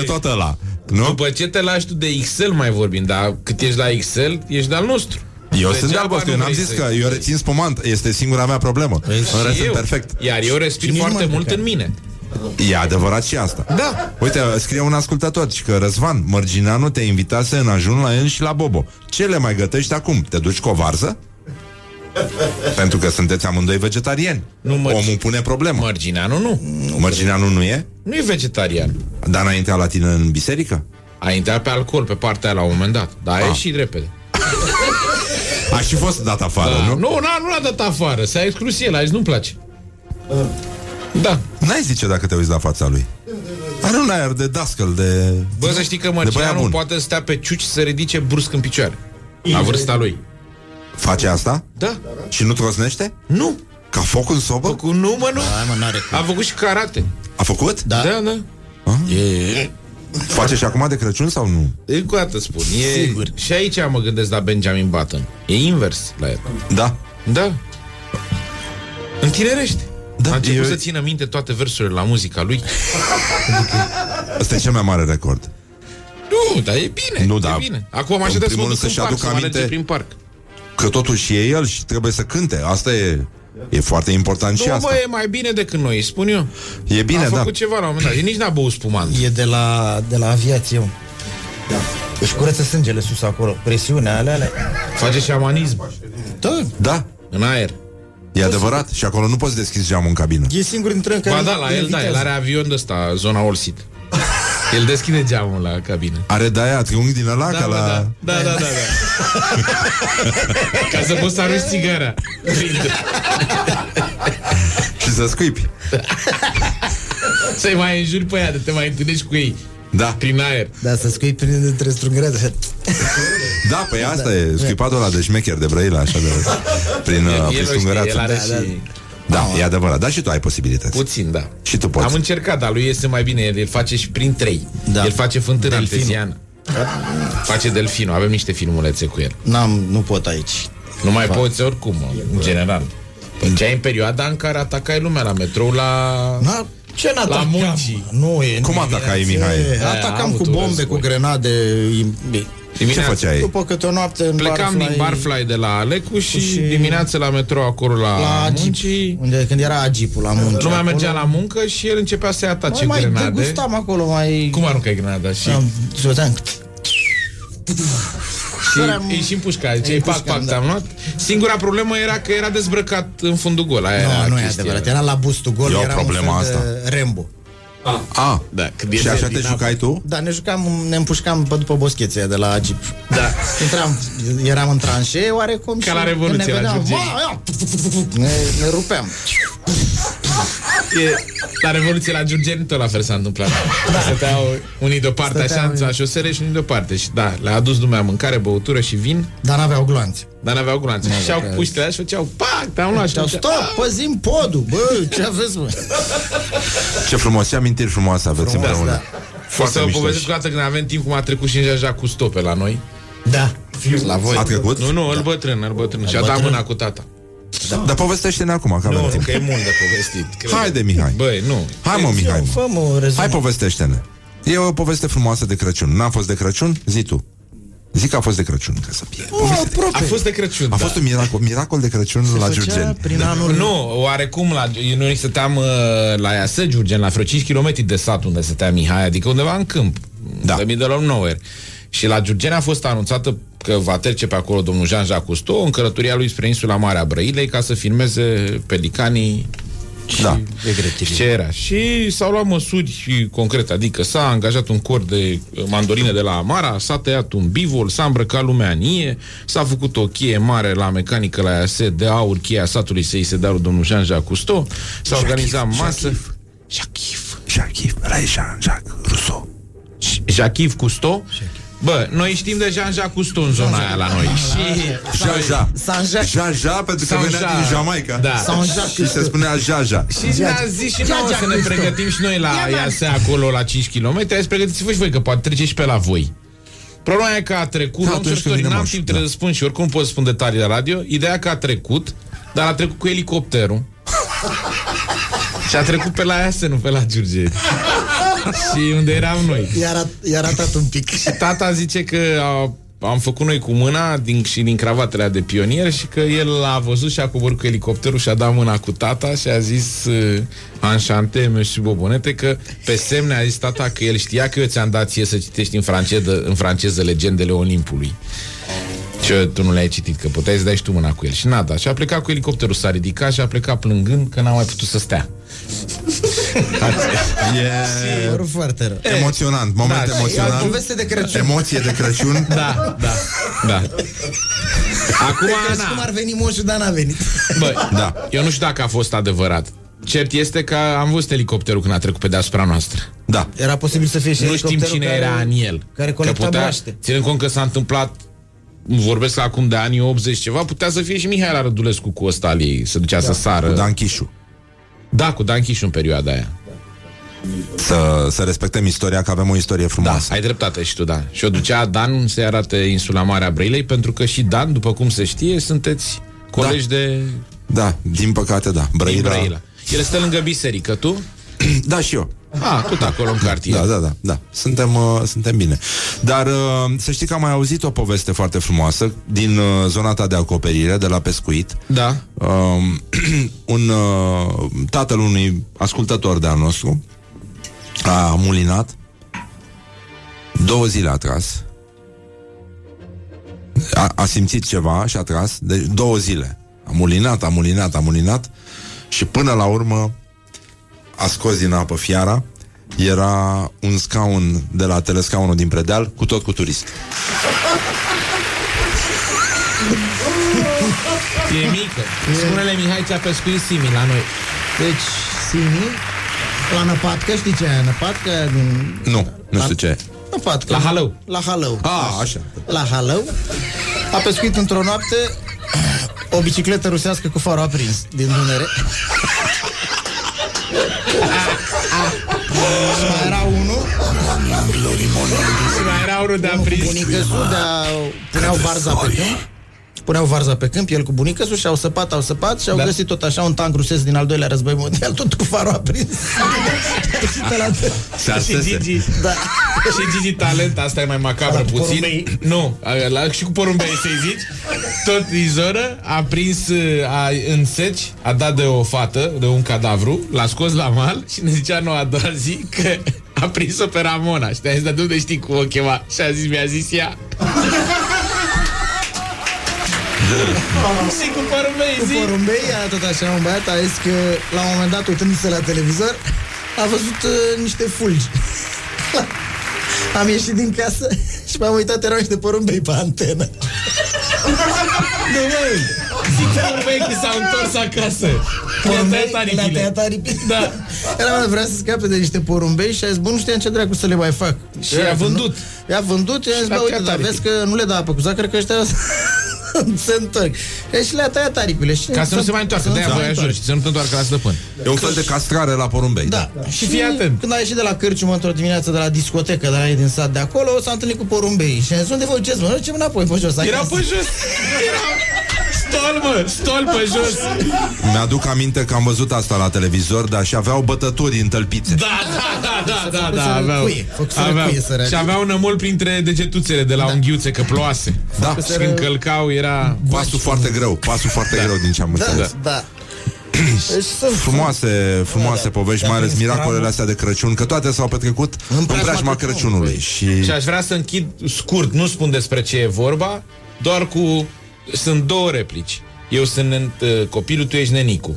E tot ăla. Nu? După ce te lași tu de Excel mai vorbim, dar cât ești la Excel, ești de-al nostru. Eu de sunt de-al vostru, eu n-am zis că eu rețin spumant. Este singura mea problemă. În rest sunt perfect. Iar eu respir foarte mult în mine. E adevărat și asta. Da. Uite, scrie un ascultător și că Răzvan Mărgineanu te invitase în ajun la el și la Bobo. Ce le mai gătești acum? Te duci cu o varză? Pentru că sunteți amândoi vegetariani. Nu, mă... Omul pune problemă. Mărgineanu nu. Mărgineanu nu e? Nu e vegetarian. Dar n-a intrat la tine în biserică? A intrat pe alcool, pe partea aia la un moment dat. Dar a ieșit repede. A și fost dat afară, da. Nu? Nu, nu l-a dat afară, s-a exclus el, a zis nu-mi place. Da. N-ai zice dacă te uiți la fața lui. Are un aer de dascăl, de... Bă, să știi că Mărgineanu poate stea pe ciuci să se ridice brusc în picioare. La vârsta lui. Face asta? Da. Și nu trosnește? Nu. Ca foc în sobă? Făcu... Nu, mă, nu. Da, mă, a făcut și karate. A făcut? Da. Da, da. Ah? E... Face și acum de Crăciun sau nu? Încă o dată spun. E... Sigur. Și aici mă gândesc la Benjamin Button. E invers la el. Da. Da. Întinerește. Da, a început eu... să țină minte toate versurile la muzica lui. Asta e cel mai mare record. Nu, dar e bine. Nu, e da. bine. Acum așa trebuie să mă duc în parc, să mă alege prin parc. Că totuși e el și trebuie să cânte. Asta e, e foarte important. Nu, și asta. Nu, bă, e mai bine decât noi, spun eu. E bine, da. A făcut da. ceva la un moment dat. Nici n-a băut spumant. E de la, de la aviație. Da. Își curăță sângele sus acolo. Presiunea, alea, alea. Face șamanism. Da. Da. În aer. E adevărat. Și acolo nu poți deschizi geamul în cabină. E singur dintre în care... Ba da, la el, da, el are avion de ăsta, zona all seat. El deschide geamul la cabină. Are de-aia triunghi din ăla, da, ca da, la... Da, da, da, da, da. Ca să poți să arunci țigara. Și să scuipi. Să-i mai înjuri pe ea, de te mai întâlnești cu ei. Da. Prin aer. Da, să scui prin între strungrele. Da, păi asta da, e scuipatul ăla de șmecher de Brăila, așa de prin strungrele. Da, și... da, da, e adevărat. Dar și tu ai posibilități. Puțin, da. Și tu poți. Am încercat, dar lui este mai bine. El, el face și prin trei. Da. El face fântână arteziană. Face delfinul. Avem niște filmulețe cu el. N-am, nu pot aici. Nu mai poți oricum, în general. Păi cea în perioada în care atacai lumea la metrou, la... Na? Ce la muncii. Nu e. Cum atacai, Mihai? Atacam cu bombe, cu grenade. Ce făceai? După câte o noapte în plecam din Barfly de la Alecu și, și dimineața la metro acolo la, la muncii, unde când era agipul la muncă. Lumea mergea la muncă și el începea să-i atace mai grenade. Mai degustam acolo, mai... Cum aruncai grenada? Și... Am... Și îi și împușca, ziceai, pac, pac, te-am luat. Singura problemă era că era dezbrăcat în fundul gol. Aia no, era nu, nu e adevărat, era la bustul gol. Era problema asta. Rambo. A, a da, și așa te jucai tu? Da, ne jucam, ne împușcam după boschețe de la Jeep. Da. Intram, eram în tranșee oarecum. Ca și la Revoluție, ne la vedeam, ne, ne rupeam. E, la Revoluție la Giurgeni tot la fel s-a întâmplat. Da. Stăteau unii deoparte așa, la șosere și unii deoparte. Și da, le-a adus lumea mâncare, băutură și vin. Dar n-aveau gloanțe. Dar n-aveau gloanțe. Nu, și au pus și făceau pac, te-am luat. Te-au stop, păzim podul, bă, ce aveți, mă? Ce frumos, ce amintiri frumoase aveți frumos, împreună. Da. Foarte o să vă povestesc o dată când avem timp cum a trecut și în Jean-Jacques Cousteau pe la noi. Da. La voi. A trecut? Nu, nu, da. îl bătrân, îl bătrân. Și a dat mâna cu tata. Da. Dar povestește-ne acum, că avem timp. Nu, că e mult de povestit. Haide, Mihai. Băi, nu. Hai, mă, Mihai. Mă. Hai, povestește-ne. E o poveste frumoasă de Crăciun. N-a fost de Crăciun? Zi tu. Zic că a fost de Crăciun, ca să pierd. Oh, a fost de Crăciun, A da. fost un miracol, miracol de Crăciun se la Giurgeni. Da. Anul... Nu, oarecum, la, noi stăteam la Iasă, Giurgeni, la vreo cinci kilometri de sat unde stătea Mihai, adică undeva în câmp, da. de middle of nowhere. Și la Giurgeni a fost anunțată că va trece pe acolo domnul Jean-Jacques Cousteau în călătoria lui spre insula Marea Brăilei ca să filmeze pelicanii și da. ce era. Și s-au luat măsuri concrete, adică s-a angajat un cor de mandoline de la Amara, s-a tăiat un bivol, s-a îmbrăcat lumea în ie, s-a făcut o cheie mare la mecanică la I A S de aur, cheia satului să-i se dea lui domnul Jean-Jacques Cousteau, s-a organizat masă. Jacques, Jacques, ăla e Jean-Jacques Rousseau. Jacques Cousteau. Bă, noi știm de Jean-Jacques Cousteau în zona aia la noi. Și Jean-Jacques. Jean-Jacques, pentru că venea din Jamaica. Da. Și se spunea Jean-Jacques. Și ne-a zis și noi să ne pregătim și noi la Iasea acolo la cinci kilometri. Hai să pregătiți-vă și voi, că poate trece și pe la voi. Problema e că a trecut, da, n-am timp da. de răspuns și oricum pot spune detalii la radio. Ideea că a trecut, dar a trecut cu elicopterul. Și a trecut pe la Asenu, pe la Giurgiei. Și unde eram noi. I-a, i-a ratat un pic. Și tata zice că a, am făcut noi cu mâna din, și din cravatele de pionier și că el l-a văzut și a coborât cu elicopterul și a dat mâna cu tata și a zis anșante, și bobonete, că pe semne a zis tata că el știa că eu ți-am dat ție să citești în franceză, în franceză Legendele Olimpului. Și tu nu le-ai citit, că puteai să dai și tu mâna cu el. Și n-a dat. Și a plecat cu elicopterul, s-a ridicat și a plecat plângând că n-a mai putut să stea. E foarte rău. Emoționant, moment da, emoționant. E o poveste de Crăciun. Emoție de Crăciun. Da, da, da. Acum, Ana, cum ar veni moșul, dar n-a venit. Băi, da. Eu nu știu dacă a fost adevărat. Cert este că am văzut elicopterul când a trecut pe deasupra noastră. Da. Era posibil să fie și nu știm cine care, era în el. Care colecta braște. Ținând cont că s-a întâmplat, vorbesc acum de anii optzeci ceva, putea să fie și Mihai Rădulescu cu ăsta al ei, se ducea da. să sară. Cu Dan Chișu. Da, cu Dan Chișu în perioada aia. Să, să respectăm istoria, că avem o istorie frumoasă. Da, ai dreptate și tu, da. Și o ducea Dan să-i arate insula mare a Brăilei, pentru că și Dan, după cum se știe, sunteți colegi da. de... Da, din păcate, da. Brăila. Brăila. El stă lângă biserică, tu? Da, și eu. Ah, tot acolo în cartier. Da, da, da, da. Suntem, uh, suntem bine. Dar uh, să știi că am mai auzit o poveste foarte frumoasă din uh, zona ta de acoperire, de la pescuit. Da. uh, Un uh, tatăl unui ascultător de-al nostru a mulinat două zile, a tras, a, a simțit ceva și a tras. Deci două zile a mulinat, a mulinat, a mulinat. Și până la urmă a scos din apă fiara. Era un scaun de la telescaunul din predeal, cu tot cu turist. E mică. Spune-le, Mihai, ți-a pescuit simi la noi. Deci, simi? La năpatcă, știi ce e năpatcă? Nu, nu la... știu ce e. Năpatcă. La halău. La halău. Ah, așa. La halău. A pescuit într-o noapte o bicicletă rusească cu farul aprins din Dunăre. Și mai era unul Și mai era unul de-a prins bunicăsul, de-a... Puneau varza pe câmp Puneau varza pe câmp, el cu bunicăsul. Și au săpat, au săpat și au da. găsit tot așa un tank rusesc din al doilea război mondial, tot cu farul aprins. Și Gigi da. Și Gigi Talent, asta e mai macabră puțin porumbei. Nu, la, și cu porumbei să-i zici. Tot izoră, a prins a, în seci, a dat de o fată, de un cadavru, l-a scos la mal și ne zicea nouă a doua zi că a prins-o pe Ramona. Și te-a zis, dar de unde știi cum o chema? Și a zis, mi-a zis ea. Și cu porumbei, zi. Cu porumbei, tot așa, un băiat a zis că la un moment dat, uitându-se la televizor, a văzut uh, niște fulgi. Am ieșit din casă și m-am uitat, erau niște porumbei pe antenă. Nu, măi! Zic porumbei că s-au întors acasă. Porumbei, le-a tăiat aripile. Da. Era, vrea să scape de niște porumbei și a zis, bă, nu știam ce dracu să le mai fac. Și i-a vândut. I-a vândut, i-a zis, bă, uite, dar vezi că nu le dă apă cu zacăr, că ăștia... se întorc. E și le-a tăiat aripile. Ca să nu se mai întoarcă, de-aia voi ajur și să nu te întoarcă la stăpân. E un fel de castrare la porumbei. Da. Da. Și fii atent. Când a ieșit de la Cârciumă într-o dimineață de la discotecă, de la ei din sat de acolo, s-a întâlnit cu porumbei. Și a zis, unde vă duceți, mă? Nu ducem înapoi, pe jos. Era pe jos. Era... Stol, mă! Stol pe jos! Mi-aduc aminte că am văzut asta la televizor, dar și aveau bătături în tălpițe. Da, da, da, da, da, da aveau. aveau. Și aveau nămol printre degetuțele de la da. unghiuțe, că ploase. Da. Și când călcau era... Pasul foarte greu, pasul foarte da. greu din ce am înțeles. Da, da. da. Frumoase, frumoase povești, mai ales miracolele astea de Crăciun, că toate s-au petrecut în preajma Crăciunului. Și... și aș vrea să închid scurt, nu spun despre ce e vorba, doar cu... Sunt două replici. Eu sunt uh, copilul, tu ești nenicu.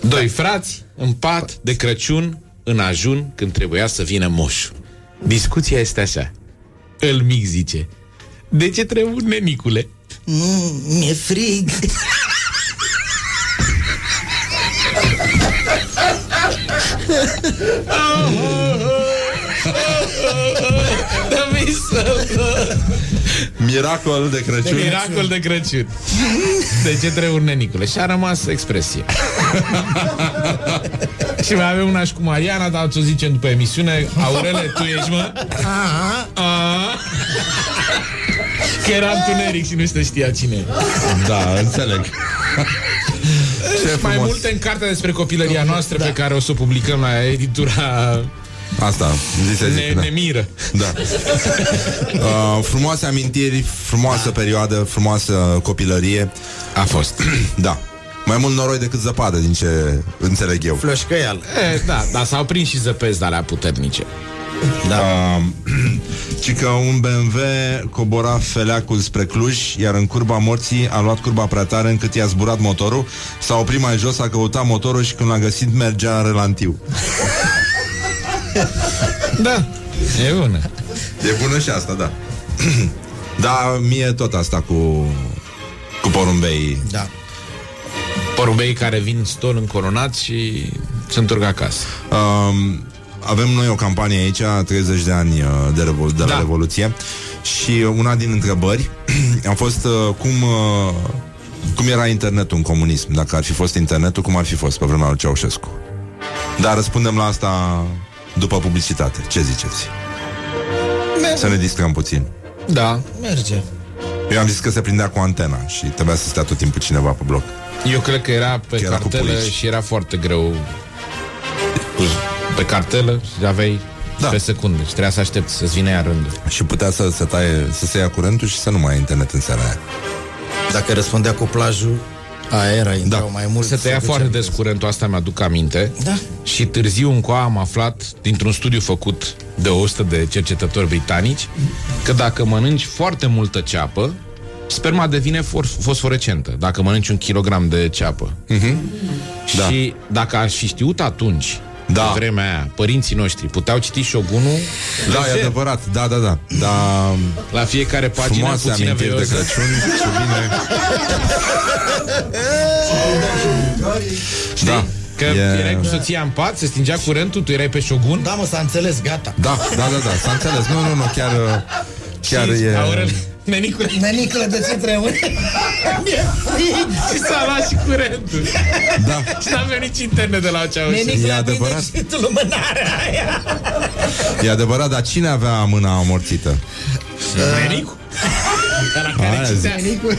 Doi frați în pat de Crăciun, în ajun, când trebuia să vină moșul. Discuția este așa. Îl mic zice, de ce trebuie, nenicule? Mm, mi-e frig. Miracol de Crăciun. Miracol de Crăciun. De ce trei urne, Nicule? Și a rămas expresia. Și mai avem una și cu Mariana, dar o zicem după emisiune. Aurele, tu ești, mă? Că era întuneric și nu se știa cine. Da, înțeleg. Mai multe în cartea despre copilăria noastră, da, pe care o să o publicăm la editura... Asta, zi să zic, ne, da. ne miră. Da. Uh, frumoase amintiri, frumoasă perioadă, frumoasă copilărie. A fost. Da. Mai mult noroi decât zăpadă, din ce înțeleg eu. Flășcăială. Da, dar s-au prins și zăpezi de alea puternice. Da. Ci că un B M W cobora feleacul spre Cluj, iar în curba morții a luat curba prea tare încât i-a zburat motorul. S-a oprit mai jos, a căutat motorul și când l-a găsit mergea în relantiu. Da, e bună. E bună și asta, da. Da, mie tot asta cu cu porumbeii. Da. Porumbeii care vin stol încoronați și se întorc acasă. Um, avem noi o campanie aici, treizeci de ani de, revo- de la da. Revoluție. Și una din întrebări a fost uh, cum uh, cum era internetul în comunism, dacă ar fi fost internetul, cum ar fi fost pe vremea lui Ceaușescu. Dar răspundem la asta după publicitate. Ce ziceți? Merge. Să ne distrăm puțin. Da, merge. Eu am zis că se prindea cu antena și trebuia să stea tot timpul cineva pe bloc. Eu cred că era pe că cartelă era și era foarte greu. Pe cartelă și aveai da. pe secunde și trebuia să aștepți să-ți vină ea rândul. Și putea să se taie, să se ia curentul și să nu mai ai internet în seara aia. Dacă răspundea cu plajul, aer, da. mai mult. Se tăia foarte des curentul, asta mi-aduc aminte. Da. Și târziu încoa am aflat, dintr-un studiu făcut de o sută de cercetători britanici, că dacă mănânci foarte multă ceapă, sperma devine for- fosforescentă. Dacă mănânci un kilogram de ceapă. Uh-huh. Da. Și dacă aș fi știut atunci, da. în vremea aia, părinții noștri puteau citi Shogunul. Da, e adevărat, da, da, da, da. La fiecare pagină puțină veiosă. De Crăciun, ce bine. Știi? Da. Că yeah. erai cu soția în pat, se stingea curentul, tu erai pe Shogun. Da, mă, s-a înțeles, gata. Da, da, da, da, s-a înțeles, nu, nu, nu, chiar chiar și e... Aurel... Nenicule, Nenicule, de ce trebuie? Și s-a luat și curentul. Da. Și n-a venit nici internet de la Ceaușescu. Nenicule, a prins lumânarea aia. E adevărat, dar cine avea mâna amorțită? Nenicule? Dar la care citea Nenicule?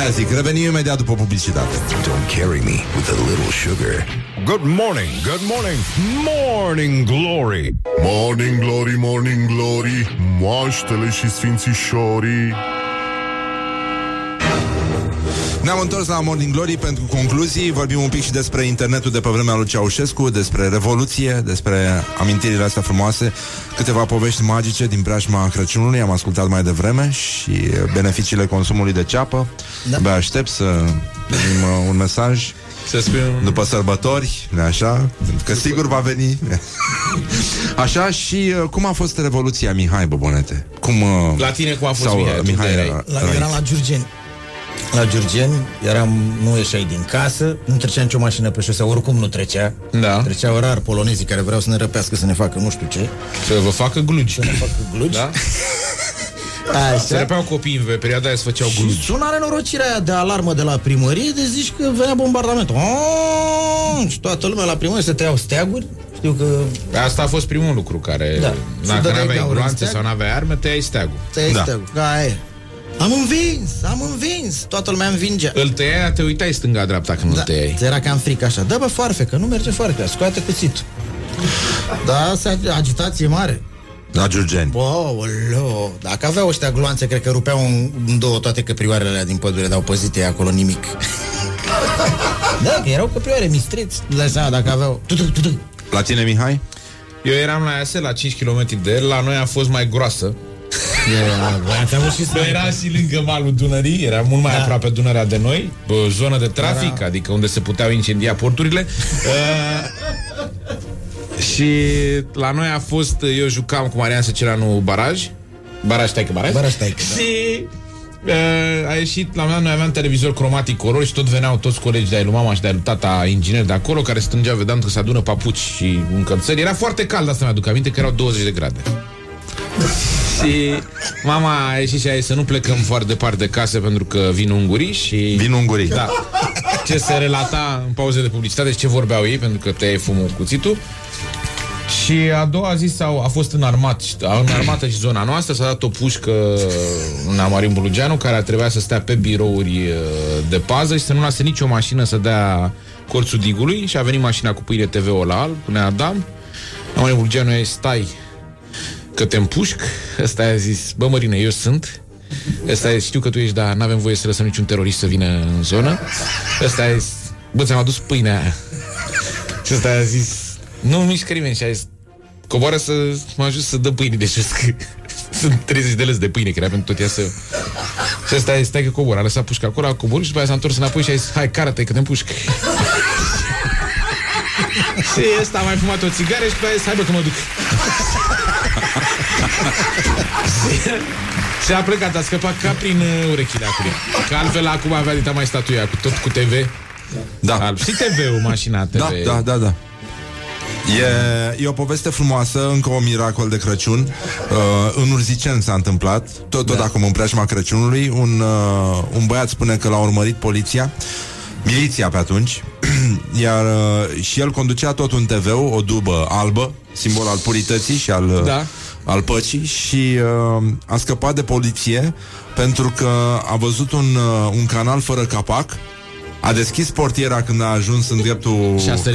Aia zic, revenim imediat după publicitate. Don't carry me with a little sugar. Good morning, good morning, morning glory. Morning glory, morning glory, moaștele și sfințișorii. Ne-am întors la Morning Glory pentru concluzii. Vorbim un pic și despre internetul de pe vremea lui Ceaușescu, despre Revoluție, despre amintirile astea frumoase, câteva povești magice din preajma Crăciunului. Am ascultat mai devreme și beneficiile consumului de ceapă. Da. Abia aștept să primim un mesaj. Un... După sărbători, așa, că sigur va veni. Așa, și cum a fost Revoluția, Mihai Bobonete? Cum, la tine cum a fost, sau, Mihai? Mihai era, la, eram la Giurgeni. La Giurgeni, eram, nu ieșai din casă, nu trecea nicio mașină pe șosea, oricum nu trecea. Da. Treceau rar polonezii care vreau să ne răpească, să ne facă nu știu ce. Să vă facă glugi. Să ne facă glugi. Da? Așa. Se răpeau copiii în perioada aia, se făceau glugi. Și suna nenorocirea aia de alarmă de la primărie, de zici că venea bombardamentul. Aaaa! Și toată lumea la primărie se tăiau steaguri. Știu că... Asta a fost primul lucru care... Da. Dacă n-aveai ambulanțe sau n-aveai arme, tăiai steagul. Tăiai da. steagul, da, e. Am învins, am învins, toată lumea învingea. Îl tăiai, te uitai stânga-dreapta când da. îl tăiai. Era cam frică așa, dă bă foarfecă, nu merge foarfecă, scoate cuțitul. Da, agitație mare. La Giurgeni. Wow, lo. Dacă aveau ăștia gloanțe, cred că rupeau în, în două toate căprioarele alea din pădure, dar au păzite acolo nimic. Da, că erau căprioare mistreți, dar așa, dacă aveau... La tine, Mihai? Eu eram la Iase, la cinci kilometri de el, la noi a fost mai groasă. Noi eram și lângă malul Dunării, era mult mai da. aproape Dunărea de noi, o zonă de trafic, era... adică unde se puteau incendia porturile. uh... Și la noi a fost, eu jucam cu Mariana Săcelanu baraj. Baraj, stai că baraj. Baraj, stai că, da. Și a ieșit, la un moment dat, noi aveam televizor cromatic color și tot veneau toți colegi de-ai lui mama și de-ai lui tata inginer de acolo, care strângeau, vedeam că se adună papuci și încălțări. Era foarte cald, asta mi-aduc aminte, că erau douăzeci de grade. Și mama a ieșit și a zis să nu plecăm foarte departe de casă pentru că vin ungurii și... Vin ungurii. Da. Ce se relata în pauze de publicitate și ce vorbeau ei, pentru că tăiai fumul cuțitul. Și a doua zi s-au, a fost înarmat, înarmată și zona noastră, s-a dat o pușcă la Marin Bulugianu, care a trebuit să stea pe birouri de pază și să nu lase nicio mașină să dea corțul digului. Și a venit mașina cu pâine T V-ul la alb, punea Adam. Marin Bulugianu a zis, stai, că te împușc. Ăsta i-a zis, bă, Mărine, eu sunt. Ăsta i-a zis, știu că tu ești, dar n-avem voie să lăsăm niciun terorist să vină în zonă. Ăsta i-a zis, bă, ți-am adus pâinea aia. Și ăsta i-a zis, nu mici crimeni. Și a zis, coboară să mă ajut să dă pâine de jos, că sunt treizeci de lei de pâine, că era pentru tot ea să... Și ăsta i-a zis, stai că coboară. A lăsat pușca acolo, a coborât și după aia s-a întors înapoi și a zis, hai, cară-te, că te împușc. Și ăsta a mai fumat o țigară și după aia a zis, hai, bă, că mă duc. Și a plecat, a scăpat ca prin uh, urechile acolo. Că altfel acum avea dita mai statuia, cu tot cu T V. Da. Alb. Și T V-ul, mașina T V. Da, da, da, da. E, e o poveste frumoasă, încă o miracol de Crăciun. Uh, în Urzicen s-a întâmplat, tot, tot da. Acum, în preajma Crăciunului, un, uh, un băiat spune că l-a urmărit poliția, miliția pe atunci, iar uh, și el conducea tot un T V, o dubă albă, simbol al purității și al... Uh, da. al păcii și uh, a scăpat de poliție pentru că a văzut un, uh, un canal fără capac, a deschis portiera când a ajuns în dreptul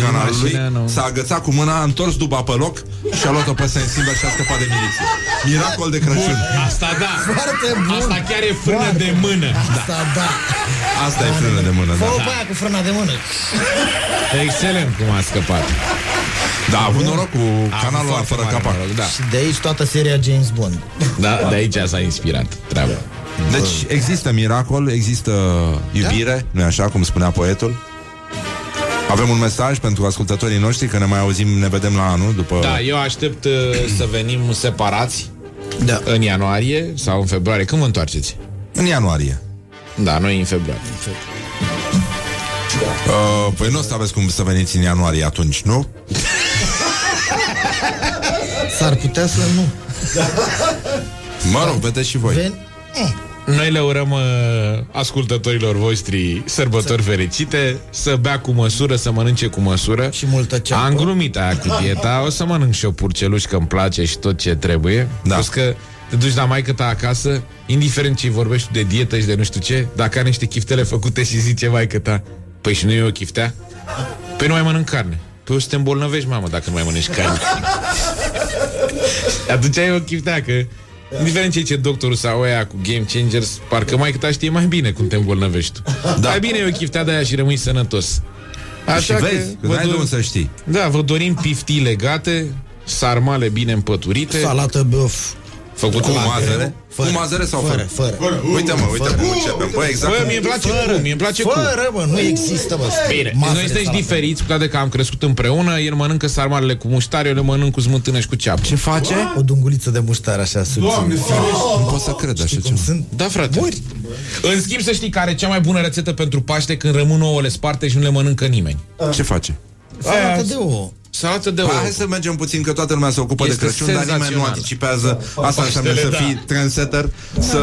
canalului, mașină, s-a agățat cu mâna, a întors duba pe loc și a luat-o pe sensibă și a scăpat de miliție. Miracol de Crăciun. Bun. Asta da. Foarte bun. Asta chiar e frână Foarte. de mână. Asta da. da. Asta da. e frână de mână. Fă da. pe aia cu frâna de mână. Excelent cum a scăpat. Da, a avut noroc cu canalul ăla fără capac. Da. Și de aici toată seria James Bond. Da, de aici s-a inspirat treaba. Deci există miracol, există iubire, da? Nu-i așa cum spunea poetul? Avem un mesaj pentru ascultătorii noștri, că ne mai auzim, ne vedem la anul după... Da, eu aștept uh, să venim separați, da. În ianuarie sau în februarie. Când vă întoarceți? În ianuarie. Da, noi în februarie. În februarie. Uh, păi nu o să aveți cum să veniți în ianuarie atunci, nu? S-ar putea să nu. Mă rog, vedeți și voi. Ven... Noi le urăm uh, ascultătorilor voștri sărbători să... fericite, să bea cu măsură, să mănânce cu măsură. Și multă ceapă. Am glumit aia cu dieta, o să mănânc și o purceluși, că-mi place și tot ce trebuie. Da. Plus că te duci la maică ta acasă, indiferent ce vorbești de dietă și de nu știu ce, dacă are niște chiftele făcute și zice maică ta, păi și nu e o chiftea? Păi nu mai mănânc carne. Păi o să te îmbolnăvești, mamă, dacă nu mai mănânci carne. Atunci e o chiftea, că indiferent ce zice doctorul sau aia cu Game Changers, parcă maică ta știe mai bine cum te îmbolnăvești tu. Da. Mai bine e o chiftea de aia și rămâi sănătos. Așa și că vezi, că n-ai de unde să știi. Da, vă dorim piftii legate, sarmale bine împăturite, salată băf. Făcut cu mazăre? Fără. Cu mazăre sau fără? Fără, fără. Uite mă, uite cum începem. Păi exact. Bă, mie îmi place fără. Cu, mie îmi place fără, cu. Fără, mă, nu există, bă. Bine, noi suntem diferiți, cu toate că am crescut împreună, el mănâncă sarmalele cu muștare, eu le mănânc cu smântână și cu ceapă. Ce face? O dunguliță de muștare așa subțire. Doamne, oh, nu pot să cred așa ceva. Sunt... Da, frate. Mori. În schimb să știi care e cea mai bună rețetă pentru Paște, când rămân ouăle sparte și nu le mănâncă nimeni. Ce face? Salată de ouă. Salată de ouă. Hai să mergem puțin, că toată lumea se ocupă este de Crăciun, dar nimeni nu anticipează. Asta înseamnă să da. fii trendsetter, da. să...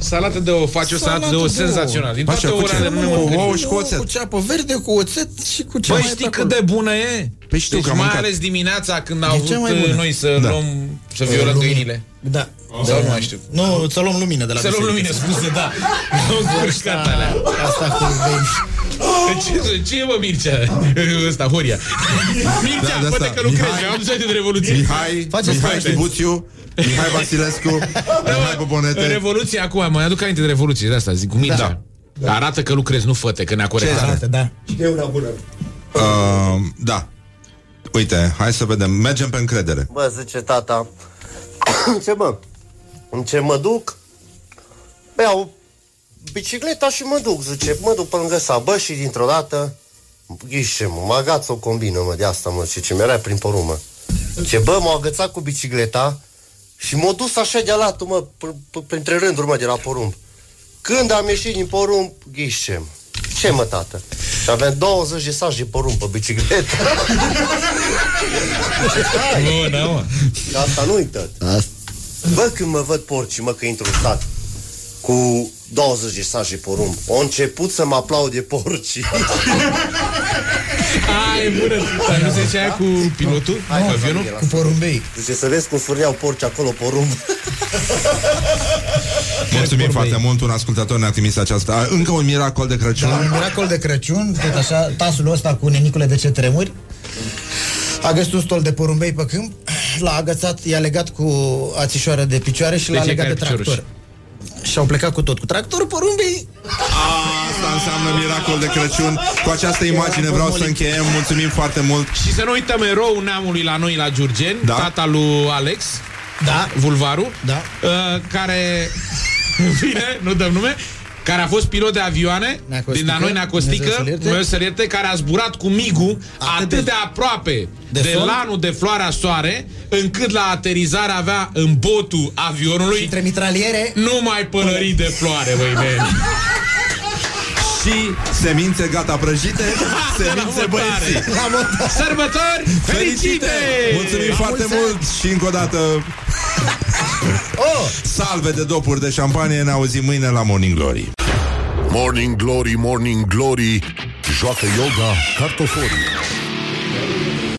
Salată de ouă, faci o salată de ouă senzațională. Din toate orele nu mă ocupă. Cu ouă și cu oțet. Cu ceapă verde, cu oțet și cu ce mai... Păi știi cât de bună e? Păi știu că am mâncat. Mai ales dimineața când au avut noi să luăm, să violăm găinile. Da. Sau nu mai știu. Nu, să luăm lumină de la biserică. Să luăm lumină, scuze, da. Asta cu găini. Ce, ce e, mă, Mircea? Ăsta, Horia. Mircea, da, poate că lucrezi, eu am zis de revoluție. Mihai, Mihai Știbuțiu, Mihai Vasilescu, Mihai Bobonete. Revoluție acum, mă aduc aminte de revoluție, de asta, zic cu Mircea. Da. Da. Arată că lucrezi, nu fă-te, că ne-a corectat. Da. E una bună. Uh, da. Uite, hai să vedem, mergem pe încredere. Bă, zice tata, ce mă, în ce mă duc, beau bicicleta și mă duc, zice, mă duc pe lângă Sabă și dintr-o dată ghișe, mă, mă agaț o combină, mă, de asta, mă, zice, ce mi-era prin porumă. Ce bă, m-a agățat cu bicicleta și m-a dus așa de-a latul, mă, printre rânduri, mă, de la porumb. Când am ieșit din porumb, ghișem. Ce mă, tată? Și aveam douăzeci de saci de porumb pe bicicletă. Nu, nu. Asta nu-i tăt. Bă, când mă văd porcii, mă, că intru în sat cu douăzeci de saci de porumb, au început să mă aplaude porcii. Ai, bună! Dar nu se cea cu pilotul? Hai, cu avionul? Cu porumbei. Deci să vezi cum furneau porci acolo porumb. Mulțumim foarte mult, un ascultător ne-a trimis aceasta. Încă un miracol de Crăciun. Da, un miracol de Crăciun, tot așa, tasul ăsta cu nenicule de ce tremuri. A găsit un stol de porumbei pe câmp, l-a agățat, i-a legat cu ațișoară de picioare și l-a legat de tractor. Și au plecat cu tot, cu tractorul porumbei. Asta înseamnă miracol de Crăciun. Cu această imagine vreau să încheiem. Mulțumim foarte mult. Și să nu uităm eroul neamului la noi la Giurgeni, da? Tata lui Alex, da, Vulvaru, da. Uh, care bine, nu dăm nume, care a fost pilot de avioane din la noi, Neacostică, Dumnezeu să-l ierte, care a zburat cu migul atât de, de aproape de, de lanul de Floarea Soare, încât la aterizare avea în botul avionului și între mitraliere numai pălării de floare, băi neni. Și semințe gata prăjite, semințe băieții. Sărbători fericite! Mulțumim la foarte mult și încă o dată oh, salve de dopuri de șampanie. Ne auzim mâine la Morning Glory. Morning Glory, Morning Glory, joacă yoga cartoforii.